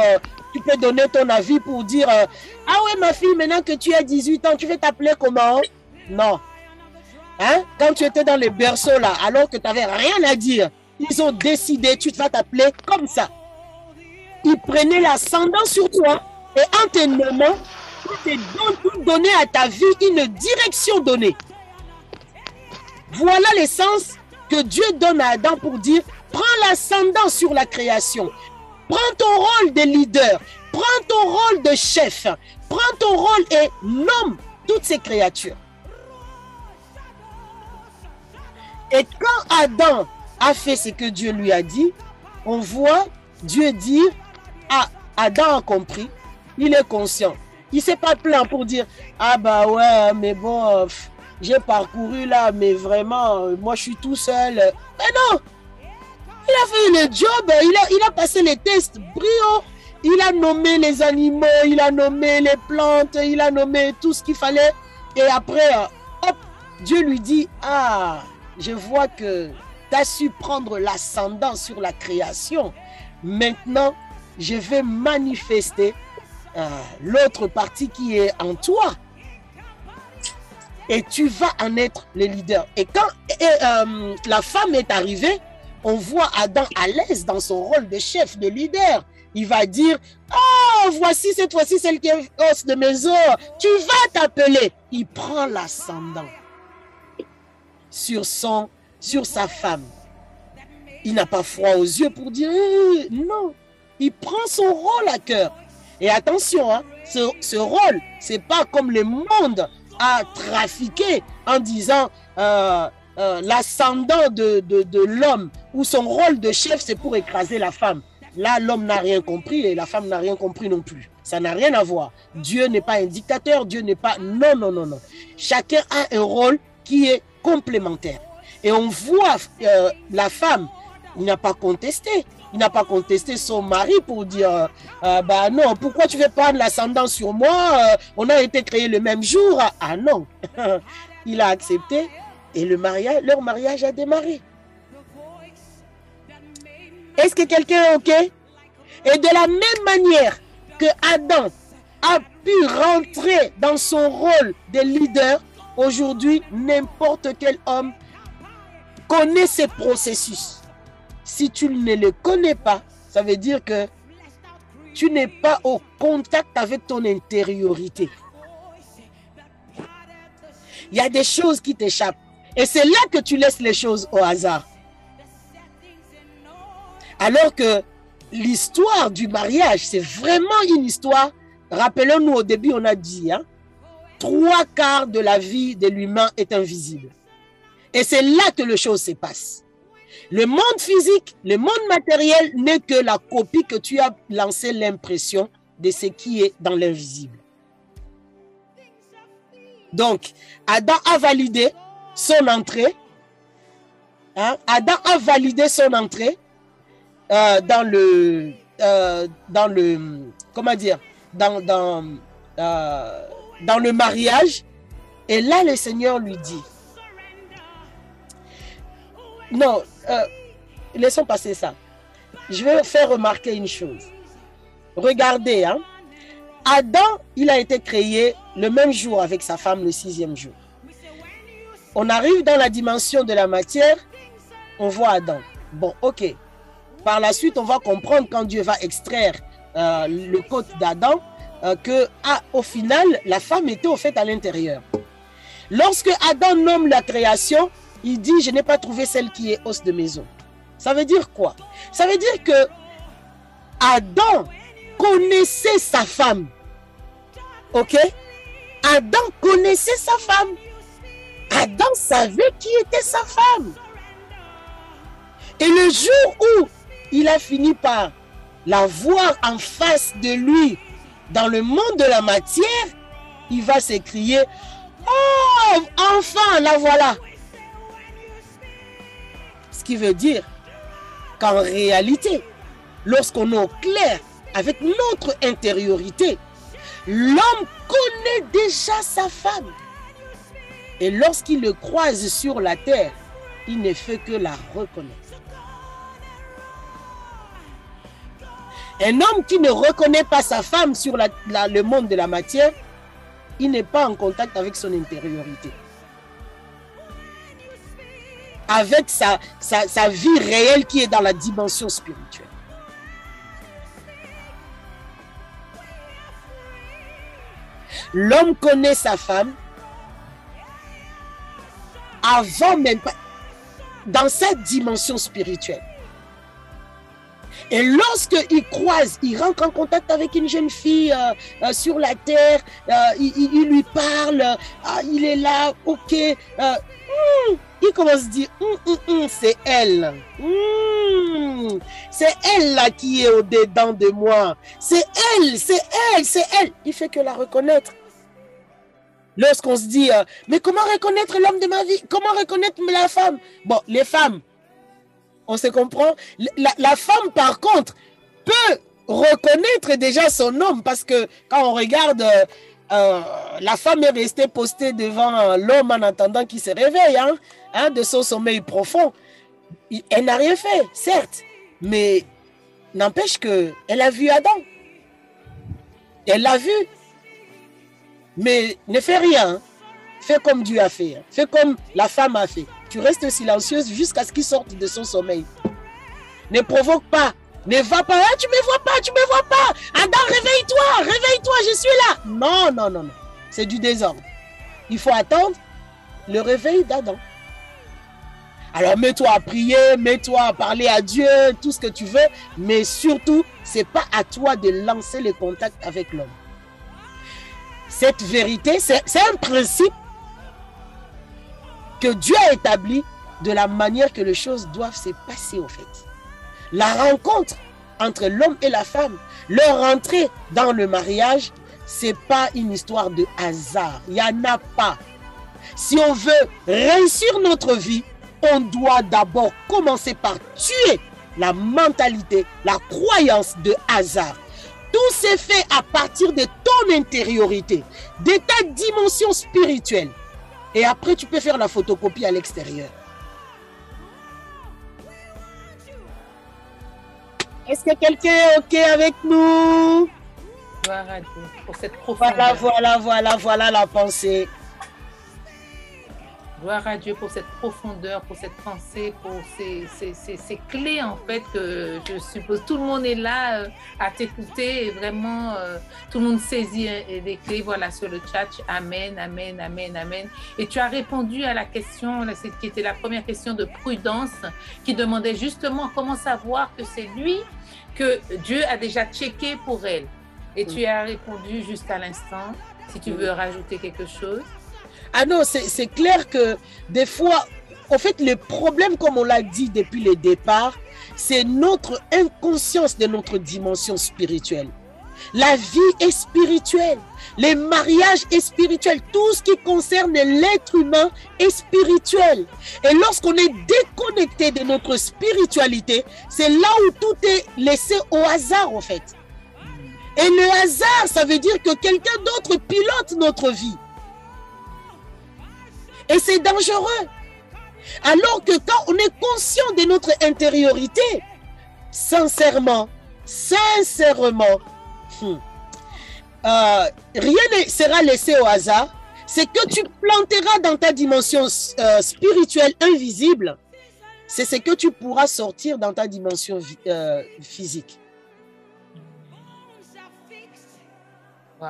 Tu peux donner ton avis pour dire « Ah ouais, ma fille, maintenant que tu as 18 ans, tu veux t'appeler comment ?» Non. Hein? Quand tu étais dans les berceaux, là, alors que tu n'avais rien à dire, ils ont décidé, tu vas t'appeler comme ça. Ils prenaient l'ascendant sur toi et en te nommant, ils te donnaient à ta vie une direction donnée. Voilà l'essence que Dieu donne à Adam pour dire « Prends l'ascendant sur la création. » Prends ton rôle de leader, prends ton rôle de chef, prends ton rôle et nomme toutes ces créatures. Et quand Adam a fait ce que Dieu lui a dit, on voit Dieu dire, ah, Adam a compris, il est conscient. Il ne s'est pas plaint pour dire, ah bah ouais, mais bon, j'ai parcouru là, mais vraiment, moi je suis tout seul. Mais non! Il a fait le job, il a passé les tests brio, il a nommé les animaux, il a nommé les plantes, il a nommé tout ce qu'il fallait. Et après, hop, Dieu lui dit, ah, je vois que tu as su prendre l'ascendant sur la création. Maintenant, je vais manifester l'autre partie qui est en toi. Et tu vas en être le leader. Et quand la femme est arrivée, on voit Adam à l'aise dans son rôle de chef, de leader. Il va dire, « Oh, voici cette fois-ci celle qui est os de mes os. Tu vas t'appeler. » Il prend l'ascendant sur sa femme. Il n'a pas froid aux yeux pour dire « Non. » Il prend son rôle à cœur. Et attention, hein, ce rôle, ce n'est pas comme le monde a trafiqué en disant l'ascendant de l'homme où son rôle de chef c'est pour écraser la femme. Là, l'homme n'a rien compris et la femme n'a rien compris non plus. Ça n'a rien à voir. Dieu n'est pas un dictateur, Dieu n'est pas... Non, non, non, non. Chacun a un rôle qui est complémentaire. Et on voit la femme, il n'a pas contesté. Il n'a pas contesté son mari pour dire bah non, pourquoi tu veux prendre l'ascendant sur moi? On a été créés le même jour. Ah non. Il a accepté. Et le mariage, leur mariage a démarré. Est-ce que quelqu'un est OK? Et de la même manière que Adam a pu rentrer dans son rôle de leader, aujourd'hui, n'importe quel homme connaît ce processus. Si tu ne le connais pas, ça veut dire que tu n'es pas au contact avec ton intériorité. Il y a des choses qui t'échappent. Et c'est là que tu laisses les choses au hasard. Alors que l'histoire du mariage, c'est vraiment une histoire. Rappelons-nous, au début, on a dit, hein, 3/4 de la vie de l'humain est invisible. Et c'est là que les choses se passent. Le monde physique, le monde matériel n'est que la copie que tu as lancé l'impression de ce qui est dans l'invisible. Donc, Adam a validé son entrée. Hein? Adam a validé son entrée dans le mariage. Et là, le Seigneur lui dit, non, laissons passer ça. Je vais faire remarquer une chose. Regardez, hein. Adam, il a été créé le même jour avec sa femme, le 6e jour. On arrive dans la dimension de la matière, on voit Adam. Bon, OK. Par la suite, on va comprendre quand Dieu va extraire le côte d'Adam, au final, la femme était au fait à l'intérieur. Lorsque Adam nomme la création, il dit « Je n'ai pas trouvé celle qui est os de mes os ». Ça veut dire quoi? Ça veut dire que Adam connaissait sa femme. OK? Adam connaissait sa femme. Adam savait qui était sa femme. Et le jour où il a fini par la voir en face de lui, dans le monde de la matière, il va s'écrier, « Oh, enfin, la voilà !» Ce qui veut dire qu'en réalité, lorsqu'on est au clair avec notre intériorité, l'homme connaît déjà sa femme. Et lorsqu'il le croise sur la terre, il ne fait que la reconnaître. Un homme qui ne reconnaît pas sa femme sur le monde de la matière, il n'est pas en contact avec son intériorité, avec sa vie réelle qui est dans la dimension spirituelle. L'homme connaît sa femme avant même pas, dans cette dimension spirituelle. Et lorsqu'il croise, il rentre en contact avec une jeune fille sur la terre, il lui parle, il est là, ok. Il commence à dire, c'est elle. C'est elle là qui est au-dedans de moi. C'est elle, c'est elle, c'est elle. Il ne fait que la reconnaître. Lorsqu'on se dit, mais comment reconnaître l'homme de ma vie? Comment reconnaître la femme? Bon, les femmes, on se comprend. La femme, par contre, peut reconnaître déjà son homme parce que quand on regarde... la femme est restée postée devant l'homme en attendant qu'il se réveille de son sommeil profond. Elle n'a rien fait, certes, mais n'empêche qu'elle a vu Adam. Elle l'a vu. Mais ne fais rien. Fais comme Dieu a fait. Fais comme la femme a fait. Tu restes silencieuse jusqu'à ce qu'il sorte de son sommeil. Ne provoque pas. Ne va pas, tu ne me vois pas, tu ne me vois pas. Adam, réveille-toi, je suis là. Non, non, non, non. C'est du désordre. Il faut attendre le réveil d'Adam. Alors, mets-toi à prier, mets-toi à parler à Dieu, tout ce que tu veux. Mais surtout, ce n'est pas à toi de lancer le contact avec l'homme. Cette vérité, c'est un principe que Dieu a établi de la manière que les choses doivent se passer, au fait. La rencontre entre l'homme et la femme, leur entrée dans le mariage, ce n'est pas une histoire de hasard. Il n'y en a pas. Si on veut réussir notre vie, on doit d'abord commencer par tuer la mentalité, la croyance de hasard. Tout s'est fait à partir de ton intériorité, de ta dimension spirituelle. Et après, tu peux faire la photocopie à l'extérieur. Est-ce que quelqu'un est OK avec nous? Pour cette profondeur. Voilà la pensée. Gloire à Dieu pour cette profondeur, pour cette pensée, pour ces clés en fait que je suppose. Tout le monde est là à t'écouter et vraiment tout le monde saisit les clés. Voilà sur le chat. Amen, amen, amen, amen. Et tu as répondu à la question, qui était la première question de Prudence qui demandait justement comment savoir que c'est lui que Dieu a déjà checké pour elle. Et tu as répondu juste à l'instant, si tu veux rajouter quelque chose. Ah non, c'est clair que des fois, en fait, le problème, comme on l'a dit depuis le départ, c'est notre inconscience de notre dimension spirituelle. La vie est spirituelle, les mariages est spirituel, tout ce qui concerne l'être humain est spirituel. Et lorsqu'on est déconnecté de notre spiritualité, c'est là où tout est laissé au hasard, en fait. Et le hasard, ça veut dire que quelqu'un d'autre pilote notre vie. Et c'est dangereux. Alors que quand on est conscient de notre intériorité, sincèrement, rien ne sera laissé au hasard. C'est que tu planteras dans ta dimension spirituelle invisible, c'est ce que tu pourras sortir dans ta dimension physique. Wow.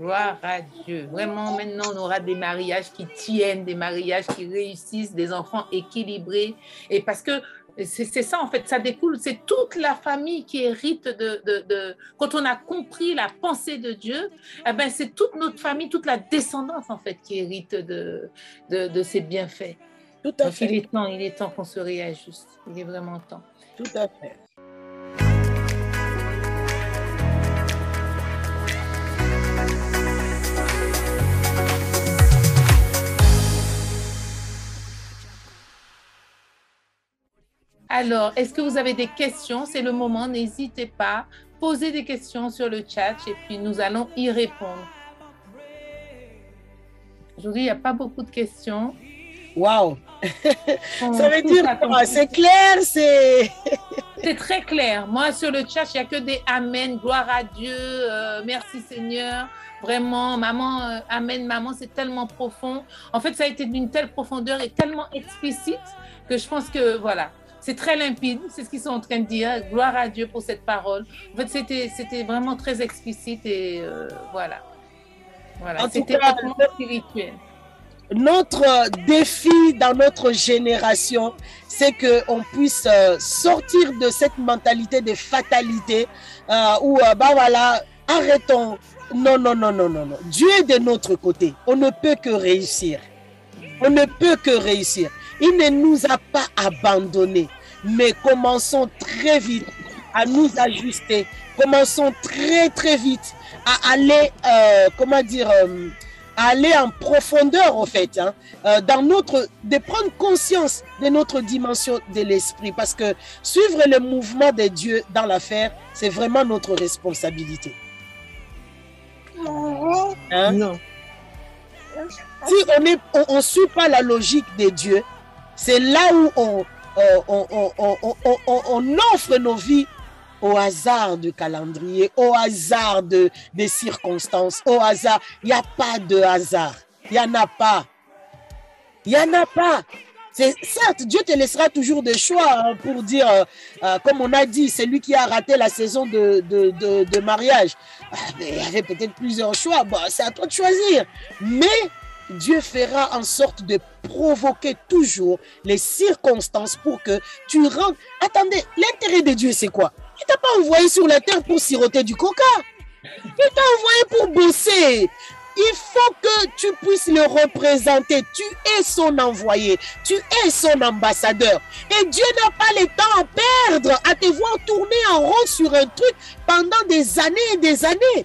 Gloire à Dieu. Vraiment, maintenant, on aura des mariages qui tiennent, des mariages qui réussissent, des enfants équilibrés. Et parce que c'est ça, en fait, ça découle, c'est toute la famille qui hérite de... Quand on a compris la pensée de Dieu, eh ben, c'est toute notre famille, toute la descendance, en fait, qui hérite de ses bienfaits. Tout à fait. Donc, il est temps qu'on se réajuste. Il est vraiment temps. Tout à fait. Alors, est-ce que vous avez des questions? C'est le moment, n'hésitez pas. Posez des questions sur le chat et puis nous allons y répondre. Aujourd'hui, il n'y a pas beaucoup de questions. Waouh! Ça veut dire, c'est clair, c'est... C'est très clair. Moi, sur le chat, il n'y a que des amen, gloire à Dieu, merci Seigneur. Vraiment, maman, amen, maman, c'est tellement profond. En fait, ça a été d'une telle profondeur et tellement explicite que je pense que, voilà, c'est très limpide. C'est ce qu'ils sont en train de dire. Gloire à Dieu pour cette parole. En fait, c'était vraiment très explicite et voilà. Voilà, c'était vraiment spirituel. Notre défi dans notre génération, c'est qu'on puisse sortir de cette mentalité de fatalité où, bah voilà, arrêtons. Non, non, non, non, non, non. Dieu est de notre côté. On ne peut que réussir. On ne peut que réussir. Il ne nous a pas abandonnés. Mais commençons très vite à nous ajuster. Commençons très, très vite à aller, comment dire... aller en profondeur, en fait, hein, de prendre conscience de notre dimension de l'esprit. Parce que suivre le mouvement de Dieu dans l'affaire, c'est vraiment notre responsabilité. Hein? Non. Si on ne suit pas la logique de Dieu, c'est là où on offre nos vies au hasard du calendrier, au hasard des circonstances, au hasard. Il n'y a pas de hasard. Il n'y en a pas. Il n'y en a pas. Certes, Dieu te laissera toujours des choix hein, pour dire, comme on a dit, celui qui a raté la saison de mariage. Il y avait peut-être plusieurs choix. Bon, c'est à toi de choisir. Mais Dieu fera en sorte de provoquer toujours les circonstances pour que tu rentres. Attendez, l'intérêt de Dieu, c'est quoi? Il t'a pas envoyé sur la terre pour siroter du coca. Il t'a envoyé pour bosser. Il faut que tu puisses le représenter. Tu es son envoyé. Tu es son ambassadeur. Et Dieu n'a pas le temps à perdre, à te voir tourner en rond sur un truc pendant des années et des années.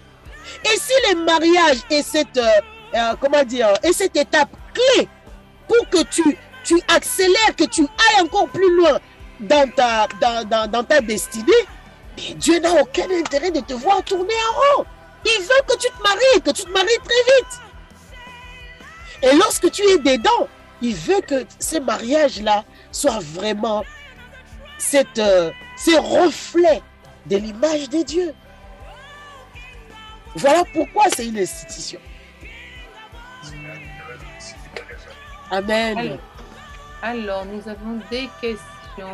Et si le mariage est cette étape clé pour que tu accélères, que tu ailles encore plus loin dans ta destinée, mais Dieu n'a aucun intérêt de te voir tourner en rond. Il veut que tu te maries, très vite. Et lorsque tu es dedans, il veut que ce mariage-là soit vraiment ce reflet de l'image de Dieu. Voilà pourquoi c'est une institution. Amen. Alors, nous avons des questions.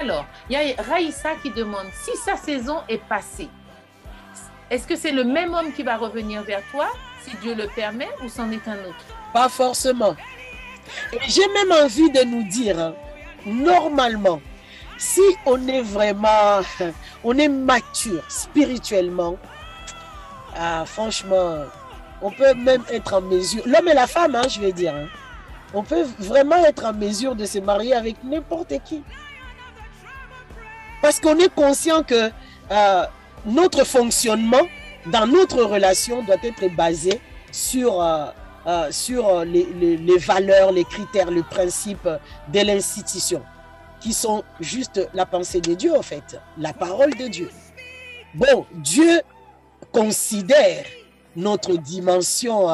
Alors, il y a Raïssa qui demande, si sa saison est passée, est-ce que c'est le même homme qui va revenir vers toi, si Dieu le permet, ou c'en est un autre? Pas forcément. J'ai même envie de nous dire, hein, normalement, si on est vraiment, on est mature spirituellement, franchement, on peut même être en mesure, l'homme et la femme, hein, je vais dire, hein, on peut vraiment être en mesure de se marier avec n'importe qui. Parce qu'on est conscient que notre fonctionnement dans notre relation doit être basé sur les valeurs, les critères, les principes de l'institution, qui sont juste la pensée de Dieu, en fait, la parole de Dieu. Bon, Dieu considère notre dimension,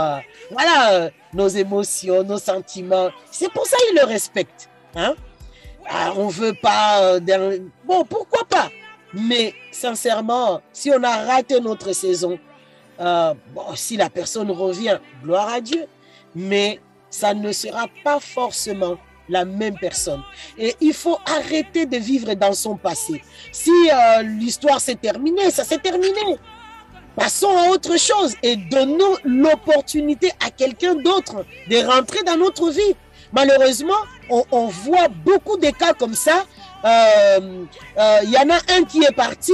nos émotions, nos sentiments. C'est pour ça qu'il le respecte. Hein? On veut pas... bon, pourquoi pas? Mais sincèrement, si on a raté notre saison, si la personne revient, gloire à Dieu. Mais ça ne sera pas forcément la même personne. Et il faut arrêter de vivre dans son passé. Si l'histoire s'est terminée, ça s'est terminé. Passons à autre chose et donnons l'opportunité à quelqu'un d'autre de rentrer dans notre vie. Malheureusement, on voit beaucoup de cas comme ça. Y en a un qui est parti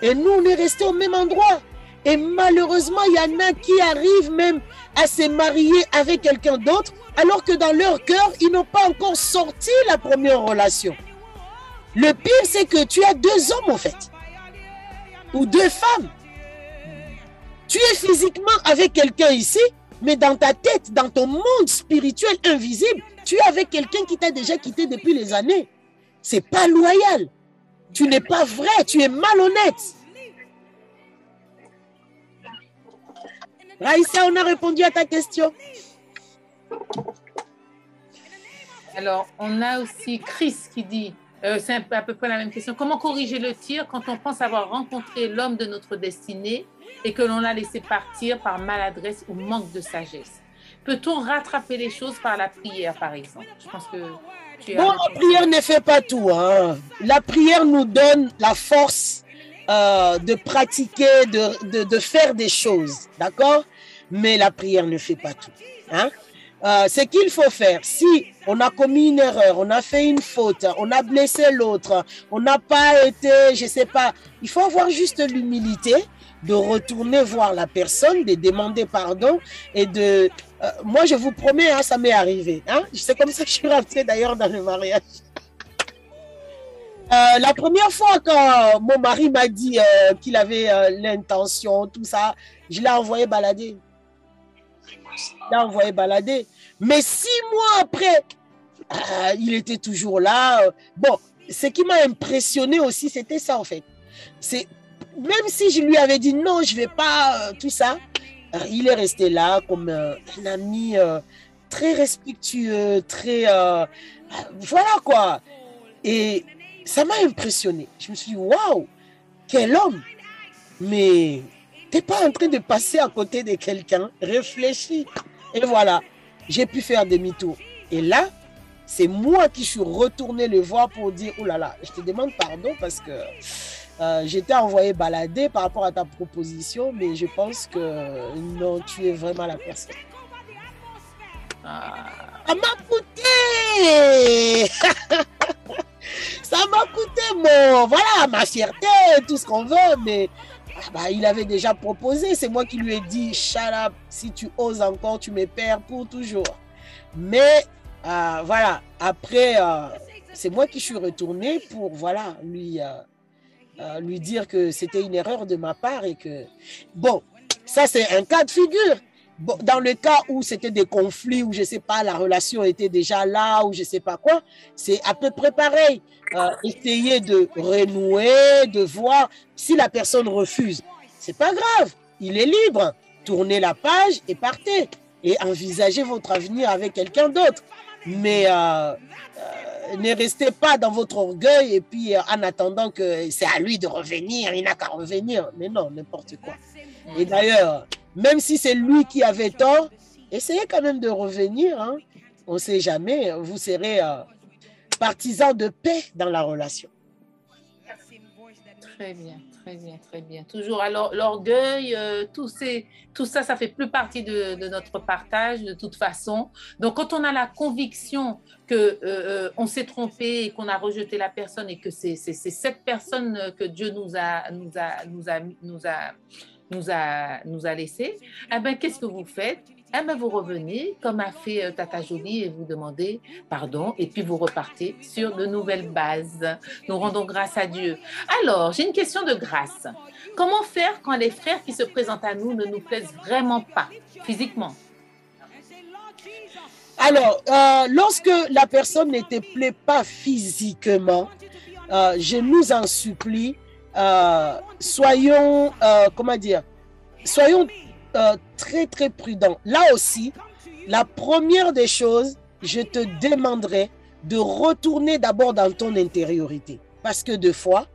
et nous, on est restés au même endroit. Et malheureusement, il y en a qui arrivent même à se marier avec quelqu'un d'autre alors que dans leur cœur, ils n'ont pas encore sorti la première relation. Le pire, c'est que tu as deux hommes, en fait, ou deux femmes. Tu es physiquement avec quelqu'un ici, mais dans ta tête, dans ton monde spirituel invisible, tu es avec quelqu'un qui t'a déjà quitté depuis les années. C'est pas loyal. Tu n'es pas vrai, tu es malhonnête. Raïssa, on a répondu à ta question. Alors, on a aussi Chris qui dit C'est à peu près la même question. Comment corriger le tir quand on pense avoir rencontré l'homme de notre destinée et que l'on l'a laissé partir par maladresse ou manque de sagesse? Peut-on rattraper les choses par la prière, par exemple? Je pense que bon, la prière ne fait pas tout. Hein. La prière nous donne la force de pratiquer, de faire des choses, d'accord? Mais la prière ne fait pas tout. Hein? Ce qu'il faut faire, si on a commis une erreur, on a fait une faute, on a blessé l'autre, on n'a pas été, je ne sais pas, il faut avoir juste l'humilité de retourner voir la personne, de demander pardon et de... moi, je vous promets, hein, ça m'est arrivé. Hein? C'est comme ça que je suis rentrée d'ailleurs dans le mariage. La première fois quand mon mari m'a dit qu'il avait l'intention, tout ça, je l'ai envoyé balader. Mais 6 mois après, il était toujours là. Bon, ce qui m'a impressionné aussi, c'était ça en fait. Même si je lui avais dit non, je ne vais pas, tout ça, il est resté là comme un ami très respectueux, très... voilà quoi. Et ça m'a impressionné. Je me suis dit, waouh, quel homme. Mais tu n'es pas en train de passer à côté de quelqu'un. Réfléchis. Et voilà, j'ai pu faire demi-tour. Et là, c'est moi qui suis retournée le voir pour dire, oh là là, je te demande pardon parce que... j'étais envoyé balader par rapport à ta proposition, mais je pense que non, tu es vraiment la personne. Ça m'a coûté. Ça m'a coûté mon, voilà, ma fierté, tout ce qu'on veut, mais il avait déjà proposé. C'est moi qui lui ai dit, shut up, si tu oses encore, tu me perds pour toujours. Mais voilà, après, c'est moi qui suis retournée pour, voilà, lui dire que c'était une erreur de ma part et que... Bon, ça c'est un cas de figure. Bon, dans le cas où c'était des conflits, où je sais pas, la relation était déjà là, ou je sais pas quoi, c'est à peu près pareil. Essayer de renouer, de voir si la personne refuse. C'est pas grave, il est libre. Tournez la page et partez. Et envisagez votre avenir avec quelqu'un d'autre. Mais ne restez pas dans votre orgueil et puis en attendant que c'est à lui de revenir, il n'a qu'à revenir. Mais non, n'importe quoi. Et d'ailleurs, même si c'est lui qui avait tort, essayez quand même de revenir. Hein. On ne sait jamais, vous serez partisan de paix dans la relation. Très bien, très bien, très bien. Toujours alors l'orgueil, tout ça, ça fait plus partie de notre partage de toute façon. Donc quand on a la conviction que on s'est trompé et qu'on a rejeté la personne et que c'est cette personne que Dieu nous a laissé, eh ben qu'est-ce que vous faites? Eh ben vous revenez comme a fait Tata Jolie et vous demandez pardon et puis vous repartez sur de nouvelles bases. Nous rendons grâce à Dieu. Alors, j'ai une question de grâce. Comment faire quand les frères qui se présentent à nous ne nous plaisent vraiment pas physiquement? Alors, lorsque la personne ne te plaît pas physiquement, je nous en supplie, soyons, comment dire, soyons très très prudent. Là aussi, la première des choses, je te demanderai de retourner d'abord dans ton intériorité. Parce que des fois,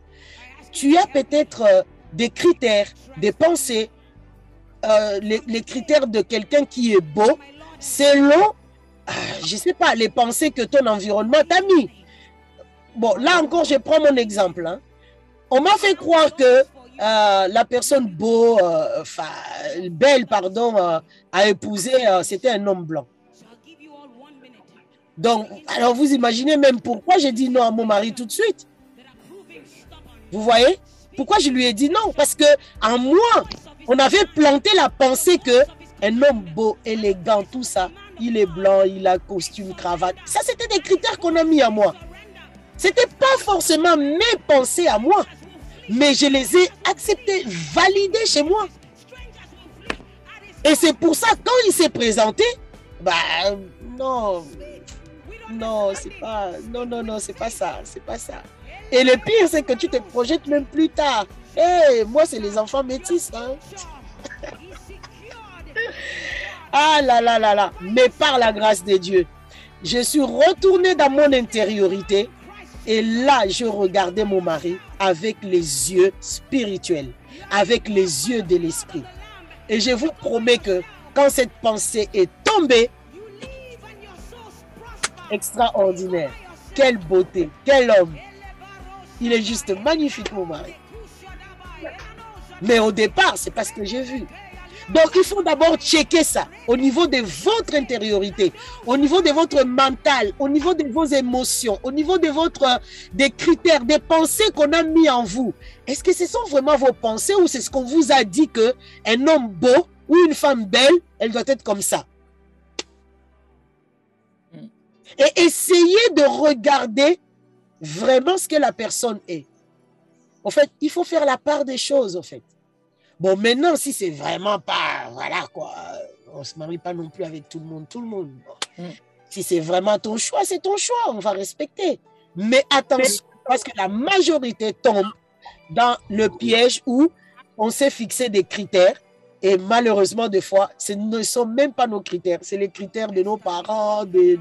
tu as peut-être des critères, des pensées, les critères de quelqu'un qui est beau, selon, je ne sais pas, les pensées que ton environnement t'a mis. Bon, là encore, je prends mon exemple. Hein. On m'a fait croire que la personne belle, à épouser, c'était un homme blanc. Donc, alors vous imaginez même pourquoi j'ai dit non à mon mari tout de suite. Vous voyez? Pourquoi je lui ai dit non? Parce que en moi, on avait planté la pensée que un homme beau, élégant, tout ça, il est blanc, il a costume, cravate. Ça, c'était des critères qu'on a mis à moi. C'était pas forcément mes pensées à moi. Mais je les ai acceptés, validés chez moi. Et c'est pour ça, quand il s'est présenté, non, c'est pas ça. Et le pire, c'est que tu te projettes même plus tard. Hey, moi, c'est les enfants métis. Hein? Ah là là là là. Mais par la grâce de Dieu, je suis retournée dans mon intériorité. Et là, je regardais mon mari avec les yeux spirituels, avec les yeux de l'esprit. Et je vous promets que quand cette pensée est tombée, extraordinaire, quelle beauté, quel homme. Il est juste magnifique, mon mari. Mais au départ, c'est pas ce que j'ai vu. Donc, il faut d'abord checker ça au niveau de votre intériorité, au niveau de votre mental, au niveau de vos émotions, au niveau de des critères, des pensées qu'on a mis en vous. Est-ce que ce sont vraiment vos pensées ou c'est ce qu'on vous a dit qu'un homme beau ou une femme belle, elle doit être comme ça? Et essayez de regarder vraiment ce que la personne est. En fait, il faut faire la part des choses, en fait. Bon, maintenant, si c'est vraiment pas, voilà quoi, on se marie pas non plus avec tout le monde. Bon. Si c'est vraiment ton choix, c'est ton choix, on va respecter. Mais attention, parce que la majorité tombe dans le piège où on s'est fixé des critères et malheureusement, des fois, ce ne sont même pas nos critères, c'est les critères de nos parents, de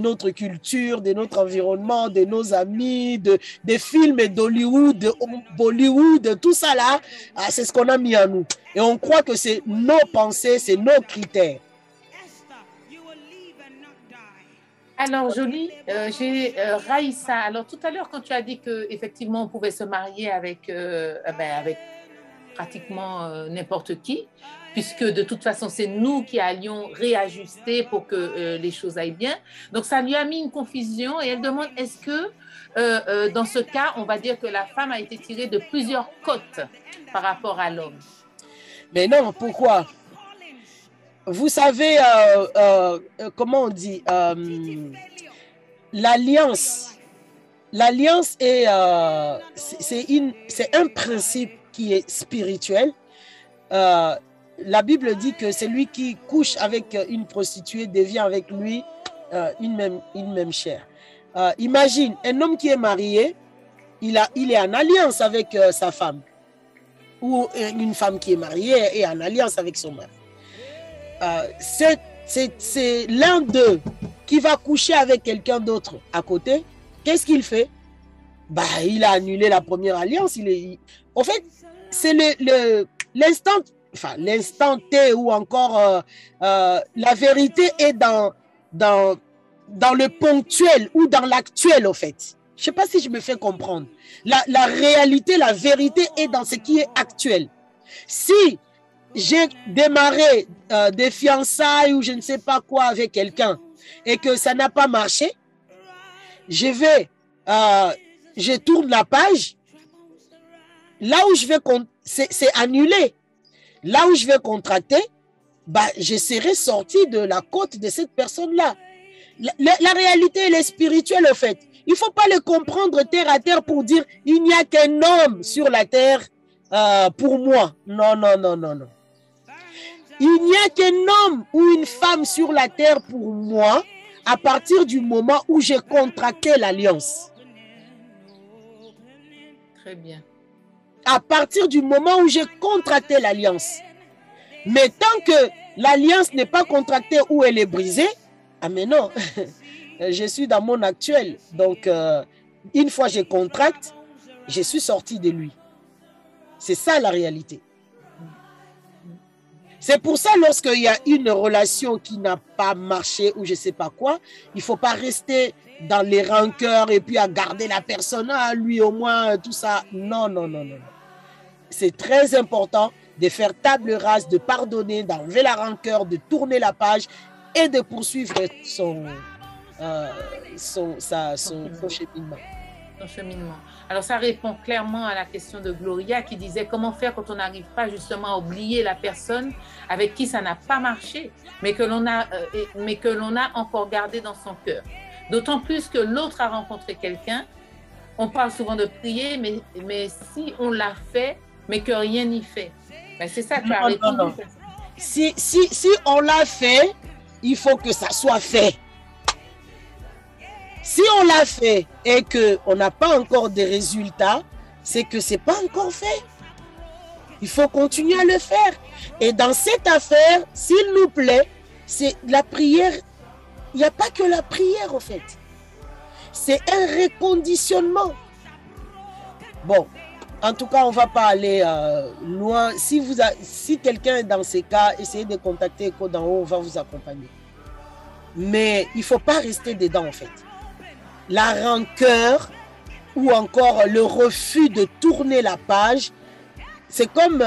notre culture, de notre environnement, de nos amis, des films d'Hollywood, de Bollywood, tout ça là, c'est ce qu'on a mis en nous. Et on croit que c'est nos pensées, c'est nos critères. Alors Jolie, j'ai Raïssa. Alors tout à l'heure, quand tu as dit qu'effectivement, on pouvait se marier avec pratiquement n'importe qui, puisque de toute façon, c'est nous qui allions réajuster pour que les choses aillent bien. Donc, ça lui a mis une confusion et elle demande, est-ce que dans ce cas, on va dire que la femme a été tirée de plusieurs côtes par rapport à l'homme? Mais non, pourquoi? Vous savez, comment on dit, l'alliance est, c'est un principe qui est spirituel. La Bible dit que celui qui couche avec une prostituée devient avec lui une même chair. Imagine, un homme qui est marié, il est en alliance avec sa femme, ou une femme qui est mariée est en alliance avec son mari. C'est l'un d'eux qui va coucher avec quelqu'un d'autre à côté. Qu'est-ce qu'il fait? Bah, il a annulé la première alliance. En fait, c'est l'instant T ou encore la vérité est dans le ponctuel ou dans l'actuel, en fait. Je ne sais pas si je me fais comprendre. La réalité, la vérité est dans ce qui est actuel. Si j'ai démarré des fiançailles ou je ne sais pas quoi avec quelqu'un et que ça n'a pas marché, je tourne la page. Là où je vais, c'est annulé. Là où je vais contracter, bah, je serai sorti de la côte de cette personne-là. La réalité, elle est spirituelle, en fait. Il ne faut pas le comprendre terre à terre pour dire « il n'y a qu'un homme sur la terre pour moi ». Non, non, non, non, non. Il n'y a qu'un homme ou une femme sur la terre pour moi à partir du moment où j'ai contracté l'alliance. Très bien. À partir du moment où j'ai contracté l'alliance. Mais tant que l'alliance n'est pas contractée ou elle est brisée, ah mais non, je suis dans mon actuel. Donc, une fois que je contracte, je suis sorti de lui. C'est ça la réalité. C'est pour ça, lorsqu'il y a une relation qui n'a pas marché ou je ne sais pas quoi, il ne faut pas rester dans les rancœurs et puis à garder la personne, ah, lui au moins, tout ça. Non, non, non, non. C'est très important de faire table rase, de pardonner, d'enlever la rancœur, de tourner la page et de poursuivre son cheminement. Alors, ça répond clairement à la question de Gloria qui disait comment faire quand on n'arrive pas justement à oublier la personne avec qui ça n'a pas marché, mais que l'on a encore gardé dans son cœur. D'autant plus que l'autre a rencontré quelqu'un. On parle souvent de prier, mais si on l'a fait, mais que rien n'y fait. Ben, c'est ça que tu as répondu. Si on l'a fait, il faut que ça soit fait. Si on l'a fait et qu'on n'a pas encore des résultats, c'est que ce n'est pas encore fait. Il faut continuer à le faire. Et dans cette affaire, s'il nous plaît, c'est la prière. Il n'y a pas que la prière, en fait. C'est un reconditionnement. Bon, en tout cas, on ne va pas aller loin. Si quelqu'un est dans ces cas, essayez de contacter Echo d'en haut, on va vous accompagner. Mais il ne faut pas rester dedans, en fait. La rancœur ou encore le refus de tourner la page, c'est comme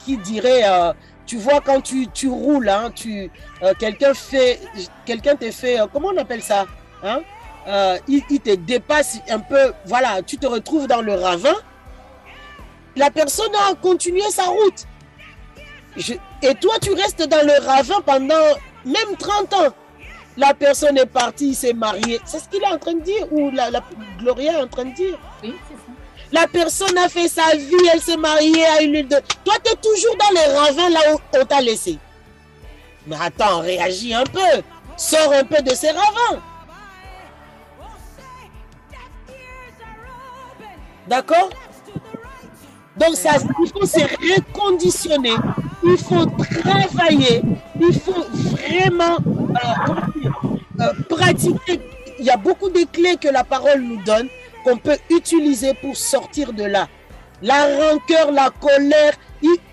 qui dirait... tu vois, quand tu roules, hein, quelqu'un te fait, comment on appelle ça, hein? Il te dépasse un peu, voilà, tu te retrouves dans le ravin, la personne a continué sa route. Et toi, tu restes dans le ravin pendant même 30 ans. La personne est partie, s'est mariée. C'est ce qu'il est en train de dire, ou la Gloria est en train de dire. Oui, c'est ça. La personne a fait sa vie, elle s'est mariée à une de... Toi, tu es toujours dans les ravins là où on t'a laissé. Mais attends, réagis un peu. Sors un peu de ces ravins. D'accord? Donc, ça, il faut se reconditionner. Il faut travailler. Il faut vraiment pratiquer. Il y a beaucoup de clés que la parole nous donne, qu'on peut utiliser pour sortir de là. La rancœur, la colère,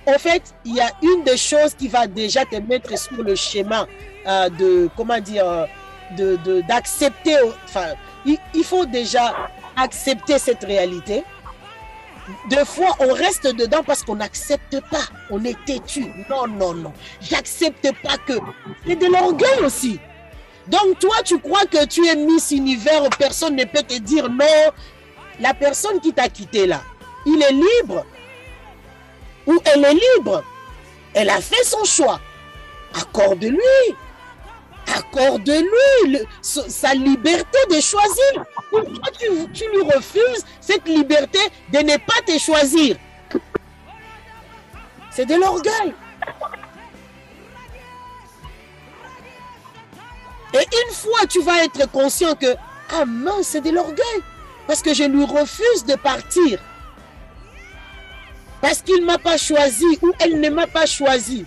en fait, il y a une des choses qui va déjà te mettre sur le schéma d'accepter. Enfin, il faut déjà accepter cette réalité. Des fois, on reste dedans parce qu'on n'accepte pas. On est têtu. Non, non, non. J'accepte pas que... C'est de l'orgueil aussi. Donc, toi, tu crois que tu es Miss Univers, personne ne peut te dire non. La personne qui t'a quitté là, il est libre. Ou elle est libre. Elle a fait son choix. Accorde-lui. Accorde-lui sa liberté de choisir. Pourquoi tu lui refuses cette liberté de ne pas te choisir? C'est de l'orgueil. Et une fois, tu vas être conscient que, ah mince, c'est de l'orgueil. Parce que je lui refuse de partir. Parce qu'il ne m'a pas choisi ou elle ne m'a pas choisi.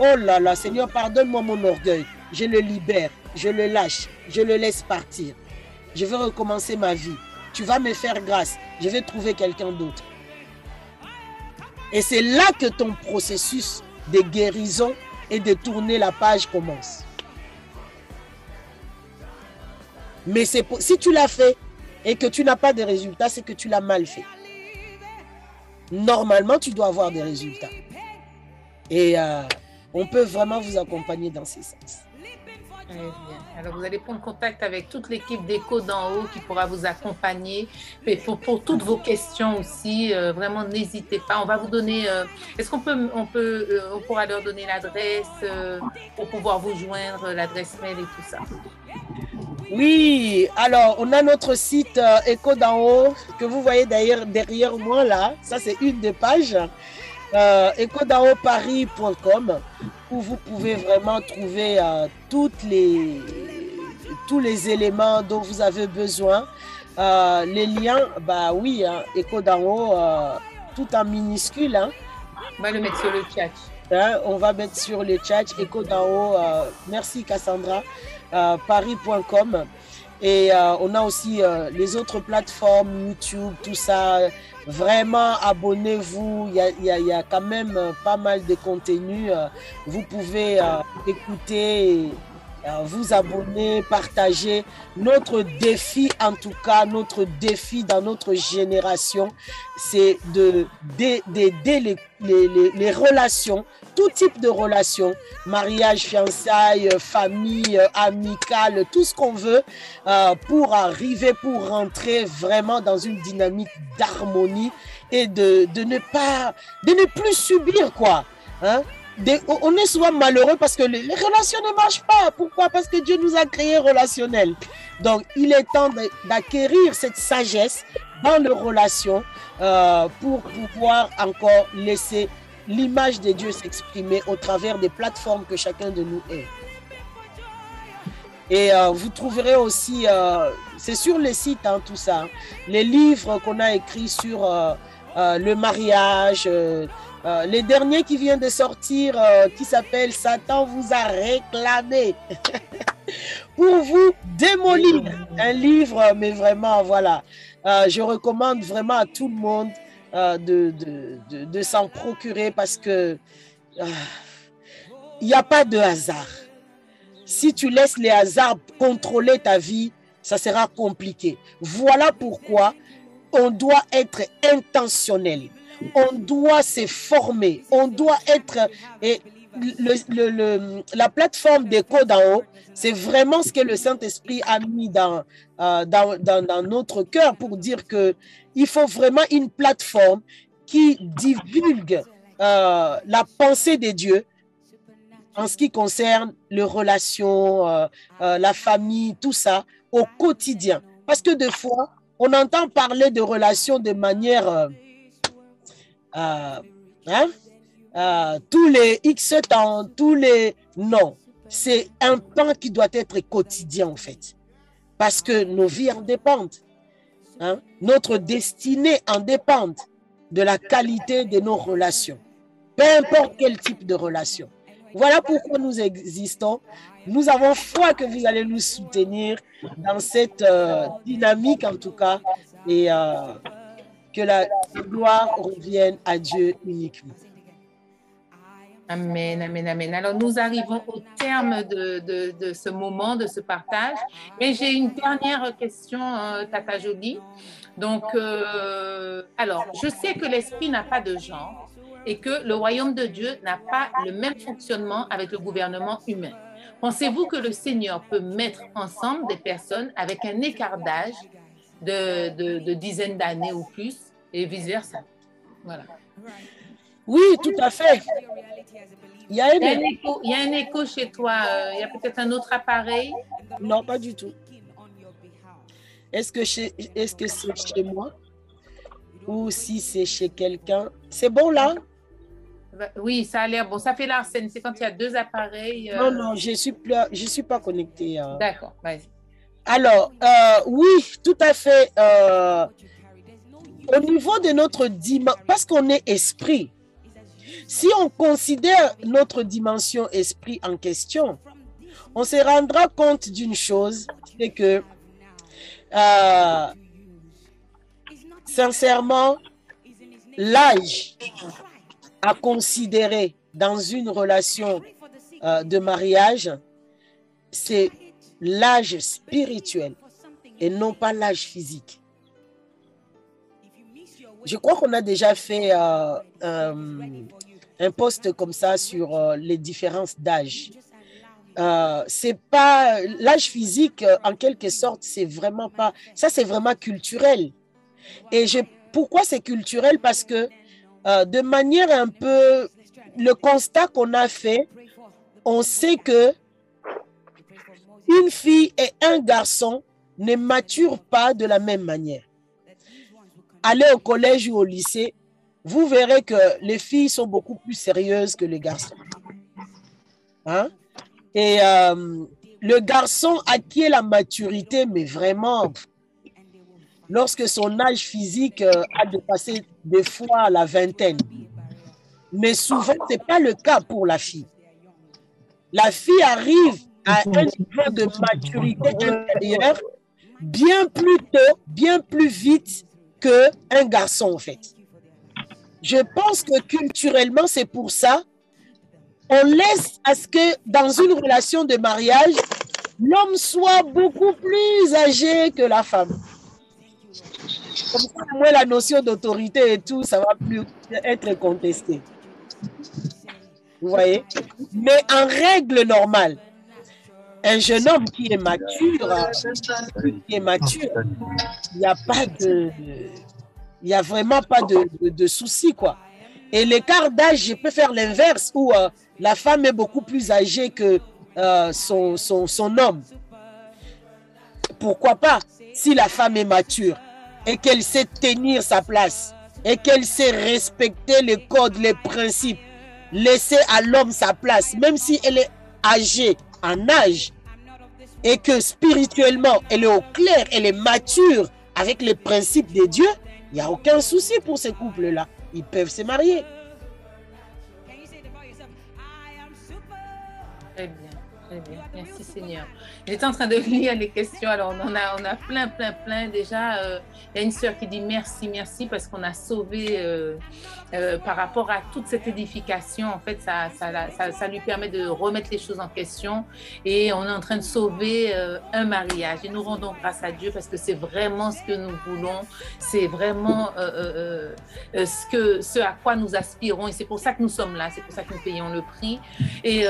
Oh là là, Seigneur, pardonne-moi mon orgueil. Je le libère, je le lâche, je le laisse partir. Je veux recommencer ma vie. Tu vas me faire grâce. Je vais trouver quelqu'un d'autre. Et c'est là que ton processus de guérison et de tourner la page commence. Mais si tu l'as fait et que tu n'as pas de résultats, c'est que tu l'as mal fait. Normalement, tu dois avoir des résultats. Et on peut vraiment vous accompagner dans ces sens. Très bien. Alors, vous allez prendre contact avec toute l'équipe d'Echo d'en haut qui pourra vous accompagner. Mais pour toutes vos questions aussi, vraiment, n'hésitez pas. On va vous donner... est-ce qu'on peut... on pourra leur donner l'adresse pour pouvoir vous joindre, l'adresse mail et tout ça? Oui, alors on a notre site Echo d'en haut que vous voyez d'ailleurs derrière moi là, ça c'est une des pages, echodenhautparis.com, où vous pouvez vraiment trouver tous les éléments dont vous avez besoin. Les liens, bah oui, hein, Echo d'en haut, tout en minuscule. Hein. On va le mettre sur le chat. Hein, on va mettre sur le chat Echo d'en haut, merci Cassandra. Paris.com et on a aussi les autres plateformes, YouTube, tout ça. Vraiment, abonnez-vous, il y a quand même pas mal de contenu. Vous pouvez écouter, et, vous abonner, partager. Notre défi, en tout cas, notre défi dans notre génération, c'est d'aider les relations, tout type de relations, mariage, fiançailles, famille, amicale, tout ce qu'on veut, pour rentrer vraiment dans une dynamique d'harmonie et de ne plus subir, quoi, hein? On est souvent malheureux parce que les relations ne marchent pas. Pourquoi? Parce que Dieu nous a créés relationnels. Donc, il est temps d'acquérir cette sagesse dans nos relations pour pouvoir encore laisser l'image de Dieu s'exprimer au travers des plateformes que chacun de nous est. Et vous trouverez aussi, c'est sur les sites, hein, tout ça, hein, les livres qu'on a écrits sur le mariage, les derniers qui viennent de sortir, qui s'appelle « Satan vous a réclamé ». pour vous démolir. Un livre, mais vraiment, voilà. Je recommande vraiment à tout le monde de s'en procurer parce que il n'y a pas de hasard. Si tu laisses les hasards contrôler ta vie, ça sera compliqué. Voilà pourquoi on doit être intentionnel. On doit se former. On doit être... Et la plateforme d'École d'en haut, c'est vraiment ce que le Saint-Esprit a mis dans notre cœur pour dire qu'il faut vraiment une plateforme qui divulgue la pensée de Dieu en ce qui concerne les relations, la famille, tout ça, au quotidien. Parce que des fois, on entend parler de relations de manière... tous les X temps, tous les... Non, c'est un temps qui doit être quotidien, en fait. Parce que nos vies en dépendent. Hein? Notre destinée en dépend de la qualité de nos relations. Peu importe quel type de relation. Voilà pourquoi nous existons. Nous avons foi que vous allez nous soutenir dans cette dynamique, en tout cas, et que la gloire revienne à Dieu uniquement. Amen, amen, amen. Alors, nous arrivons au terme de ce moment, de ce partage. Mais j'ai une dernière question, Tata Jolie. Donc, alors, je sais que l'esprit n'a pas de genre et que le royaume de Dieu n'a pas le même fonctionnement avec le gouvernement humain. Pensez-vous que le Seigneur peut mettre ensemble des personnes avec un écart d'âge de dizaines d'années ou plus et vice-versa? Voilà. Oui, tout à fait. Il y a un écho chez toi. Il y a peut-être un autre appareil? Non, pas du tout. Est-ce que c'est chez moi? Ou si c'est chez quelqu'un? C'est bon là? Oui, ça a l'air bon. Ça fait l'arsène. C'est quand il y a deux appareils. Non, non, je suis pas connectée. D'accord, vas-y. Alors, oui, tout à fait. Au niveau de notre dimension, parce qu'on est esprit, si on considère notre dimension esprit en question, on se rendra compte d'une chose, c'est que, sincèrement, l'âge à considérer dans une relation de mariage, c'est l'âge spirituel et non pas l'âge physique. Je crois qu'on a déjà fait un post comme ça sur les différences d'âge. C'est pas l'âge physique, en quelque sorte, c'est vraiment pas... Ça, c'est vraiment culturel. Et pourquoi c'est culturel? Parce que de manière un peu... Le constat qu'on a fait, on sait que une fille et un garçon ne maturent pas de la même manière. Allez au collège ou au lycée, vous verrez que les filles sont beaucoup plus sérieuses que les garçons. Hein? Et le garçon acquiert la maturité, mais vraiment, lorsque son âge physique a dépassé des fois la vingtaine. Mais souvent, ce n'est pas le cas pour la fille. La fille arrive à un niveau de maturité intérieure bien plus tôt, bien plus vite qu'un garçon, en fait. Je pense que culturellement, c'est pour ça. On laisse à ce que dans une relation de mariage, l'homme soit beaucoup plus âgé que la femme. Comme ça, au moins, la notion d'autorité et tout, ça va plus être contesté. Vous voyez? Mais en règle normale, un jeune homme qui est mature, il n'y a pas de... Il n'y a vraiment pas de souci, quoi. Et l'écart d'âge, je peux faire l'inverse, où la femme est beaucoup plus âgée que son homme. Pourquoi pas? Si la femme est mature et qu'elle sait tenir sa place et qu'elle sait respecter les codes, les principes, laisser à l'homme sa place, même si elle est âgée en âge et que spirituellement, elle est au clair, elle est mature avec les principes de Dieu, il n'y a aucun souci pour ces couples-là. Ils peuvent se marier. Très bien. Très bien. Merci Seigneur. J'étais en train de lire les questions. Alors, on a plein. Déjà, il y a une sœur qui dit merci parce qu'on a sauvé par rapport à toute cette édification. En fait, ça lui permet de remettre les choses en question et on est en train de sauver un mariage. Et nous rendons grâce à Dieu parce que c'est vraiment ce que nous voulons. C'est vraiment ce à quoi nous aspirons. Et c'est pour ça que nous sommes là. C'est pour ça que nous payons le prix. Et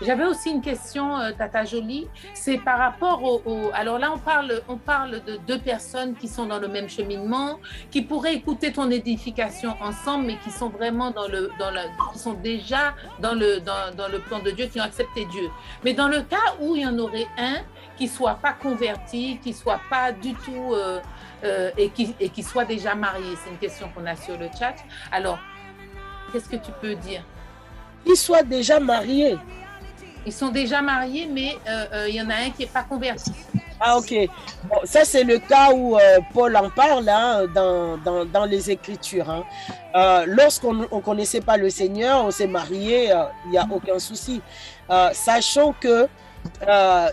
j'avais aussi une question Tata Jolie, c'est par rapport alors là, on parle de deux personnes qui sont dans le même cheminement, qui pourraient écouter ton édification ensemble, mais qui sont vraiment qui sont déjà dans le plan de Dieu, qui ont accepté Dieu. Mais dans le cas où il y en aurait un qui soit pas converti, qui soit pas du tout et qui soit déjà marié, c'est une question qu'on a sur le chat. Alors, qu'est-ce que tu peux dire? Qu'il soit déjà marié. Ils sont déjà mariés, mais il y en a un qui n'est pas converti. Ah, ok. Bon, ça, c'est le cas où Paul en parle hein, dans les Écritures. Hein. Lorsqu'on ne connaissait pas le Seigneur, on s'est marié, il n'y a aucun souci. Sachant que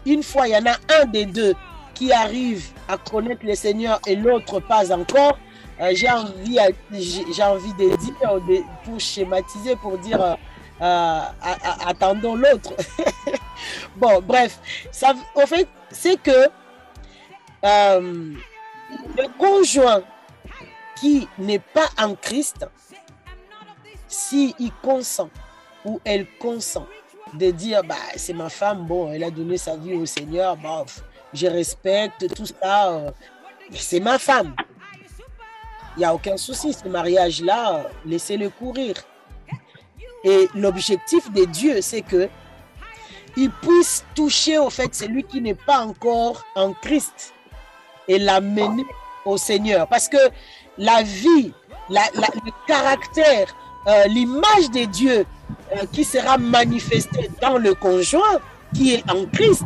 une fois, il y en a un des deux qui arrive à connaître le Seigneur et l'autre pas encore, j'ai envie de dire, pour schématiser, pour dire... attendons l'autre. Bon, bref, ça, en fait, c'est que le conjoint qui n'est pas en Christ, si il consent ou elle consent de dire, bah, c'est ma femme, bon, elle a donné sa vie au Seigneur, bah, je respecte tout ça, c'est ma femme. Il n'y a aucun souci, ce mariage-là, laissez-le courir. Et l'objectif de Dieu, c'est que il puisse toucher au fait celui qui n'est pas encore en Christ et l'amener au Seigneur. Parce que la vie, le caractère, l'image de Dieu qui sera manifestée dans le conjoint qui est en Christ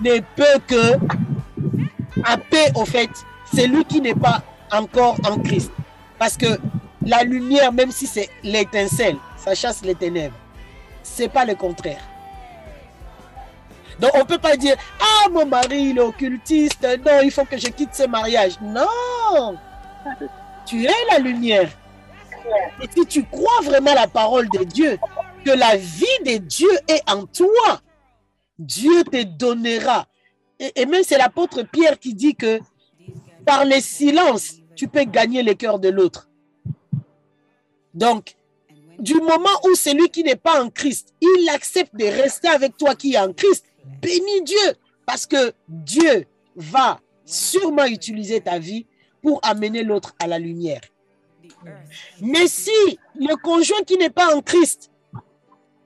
ne peut que happer au fait celui qui n'est pas encore en Christ. Parce que la lumière, même si c'est l'étincelle, ça chasse les ténèbres. Ce n'est pas le contraire. Donc, on ne peut pas dire, ah, mon mari, il est occultiste, non, il faut que je quitte ce mariage. Non, tu es la lumière. Et si tu crois vraiment la parole de Dieu, que la vie de Dieu est en toi, Dieu te donnera. Et même c'est l'apôtre Pierre qui dit que par le silence, tu peux gagner le cœur de l'autre. Donc, du moment où celui qui n'est pas en Christ, il accepte de rester avec toi qui est en Christ, bénis Dieu, parce que Dieu va sûrement utiliser ta vie pour amener l'autre à la lumière. Mais si le conjoint qui n'est pas en Christ,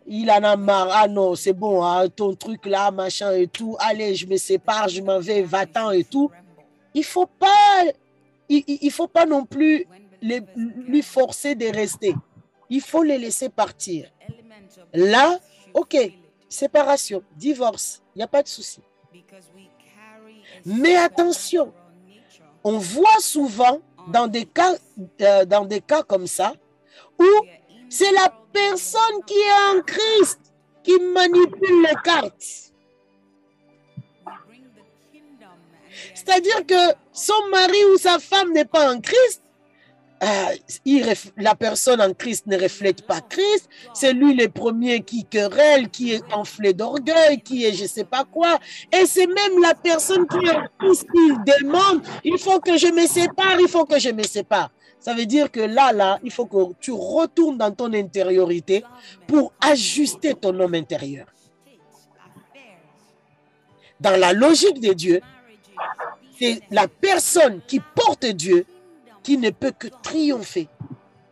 il en a marre, ah non, c'est bon, hein, ton truc là, machin et tout, allez, je me sépare, je m'en vais, va-t'en et tout, il ne faut pas non plus lui forcer de rester. Il faut les laisser partir. Là, ok, séparation, divorce, il n'y a pas de souci. Mais attention, on voit souvent dans des cas comme ça, où c'est la personne qui est en Christ qui manipule les cartes. C'est-à-dire que son mari ou sa femme n'est pas en Christ, la personne en Christ ne reflète pas Christ, c'est lui le premier qui querelle, qui est enflé d'orgueil, qui est je ne sais pas quoi, et c'est même la personne qui est en Christ qui demande, il faut que je me sépare, il faut que je me sépare. Ça veut dire que là, il faut que tu retournes dans ton intériorité pour ajuster ton homme intérieur. Dans la logique de Dieu, c'est la personne qui porte Dieu qui ne peut que triompher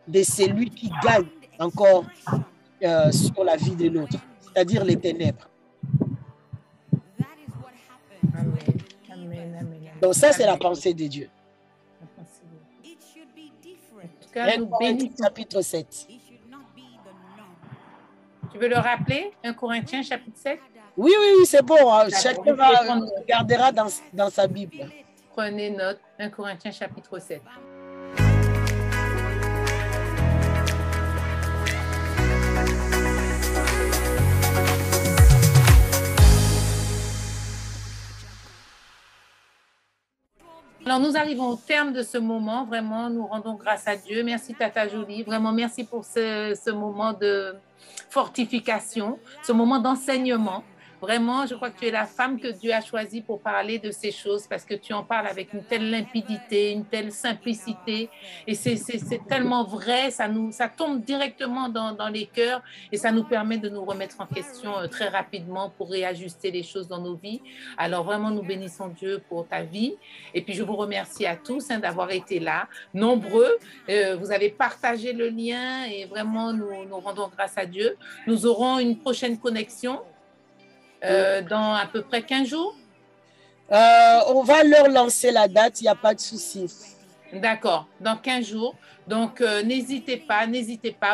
de celui qui gagne encore sur la vie de l'autre, c'est-à-dire les ténèbres. Amen. Donc ça, c'est la pensée de Dieu. En Corinthiens chapitre 7. Tu veux le rappeler, 1 Corinthiens chapitre 7? Oui, c'est bon. Hein. Chacun regardera dans sa Bible. Prenez note, 1 Corinthiens chapitre 7. Alors, nous arrivons au terme de ce moment. Vraiment, nous rendons grâce à Dieu. Merci, Tata Jolie. Vraiment, merci pour ce moment de fortification, ce moment d'enseignement. Vraiment, je crois que tu es la femme que Dieu a choisie pour parler de ces choses parce que tu en parles avec une telle limpidité, une telle simplicité. Et c'est tellement vrai, ça tombe directement dans les cœurs et ça nous permet de nous remettre en question très rapidement pour réajuster les choses dans nos vies. Alors vraiment, nous bénissons Dieu pour ta vie. Et puis, je vous remercie à tous d'avoir été là, nombreux. Vous avez partagé le lien et vraiment, nous rendons grâce à Dieu. Nous aurons une prochaine connexion. Dans à peu près 15 jours on va leur lancer la date, il n'y a pas de souci. D'accord, dans 15 jours. Donc, n'hésitez pas.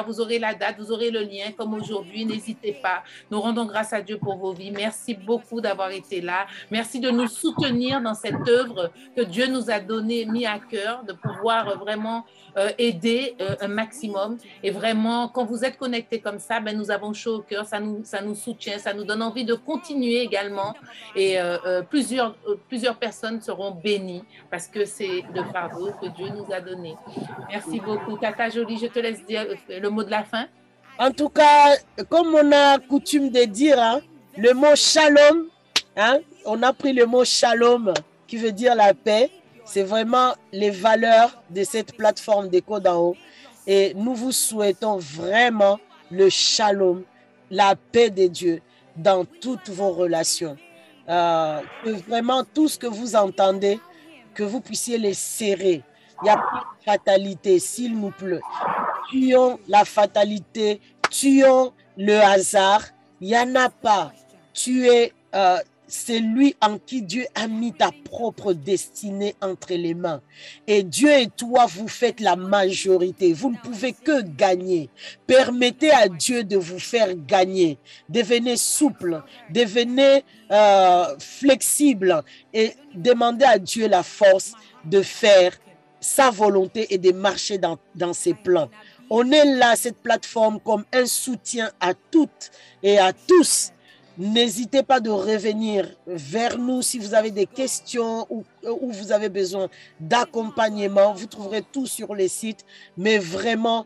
Vous aurez la date, vous aurez le lien comme aujourd'hui. N'hésitez pas. Nous rendons grâce à Dieu pour vos vies. Merci beaucoup d'avoir été là. Merci de nous soutenir dans cette œuvre que Dieu nous a donnée, mis à cœur, de pouvoir vraiment aider un maximum. Et vraiment, quand vous êtes connectés comme ça, ben, nous avons chaud au cœur. Ça nous soutient, ça nous donne envie de continuer également. Et plusieurs personnes seront bénies parce que c'est le fardeau que Dieu nous a donné. Merci beaucoup. Tata Jolie, je te laisse dire le mot de la fin. En tout cas, comme on a coutume de dire, hein, le mot shalom, hein, on a pris le mot shalom qui veut dire la paix. C'est vraiment les valeurs de cette plateforme d'Écho d'en haut. Et nous vous souhaitons vraiment le shalom, la paix de Dieu dans toutes vos relations. Que vraiment tout ce que vous entendez, que vous puissiez les serrer. Il n'y a pas de fatalité, s'il nous plaît. Tuons la fatalité, tuons le hasard. Il n'y en a pas. Tu es celui en qui Dieu a mis ta propre destinée entre les mains. Et Dieu et toi, vous faites la majorité. Vous ne pouvez que gagner. Permettez à Dieu de vous faire gagner. Devenez souple, devenez flexible et demandez à Dieu la force de faire sa volonté est de marcher dans ses plans. On est là, cette plateforme, comme un soutien à toutes et à tous. N'hésitez pas de revenir vers nous si vous avez des questions ou vous avez besoin d'accompagnement. Vous trouverez tout sur les sites. Mais vraiment,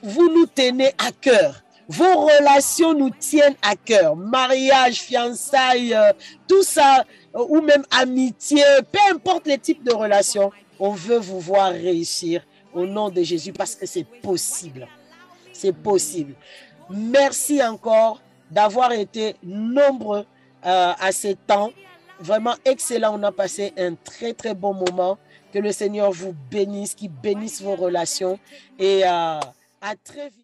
vous nous tenez à cœur. Vos relations nous tiennent à cœur. Mariage, fiançailles, tout ça, ou même amitié, peu importe les types de relations, on veut vous voir réussir au nom de Jésus parce que c'est possible. C'est possible. Merci encore d'avoir été nombreux à ce temps. Vraiment excellent. On a passé un très, très bon moment. Que le Seigneur vous bénisse, qu'il bénisse vos relations. Et à très vite.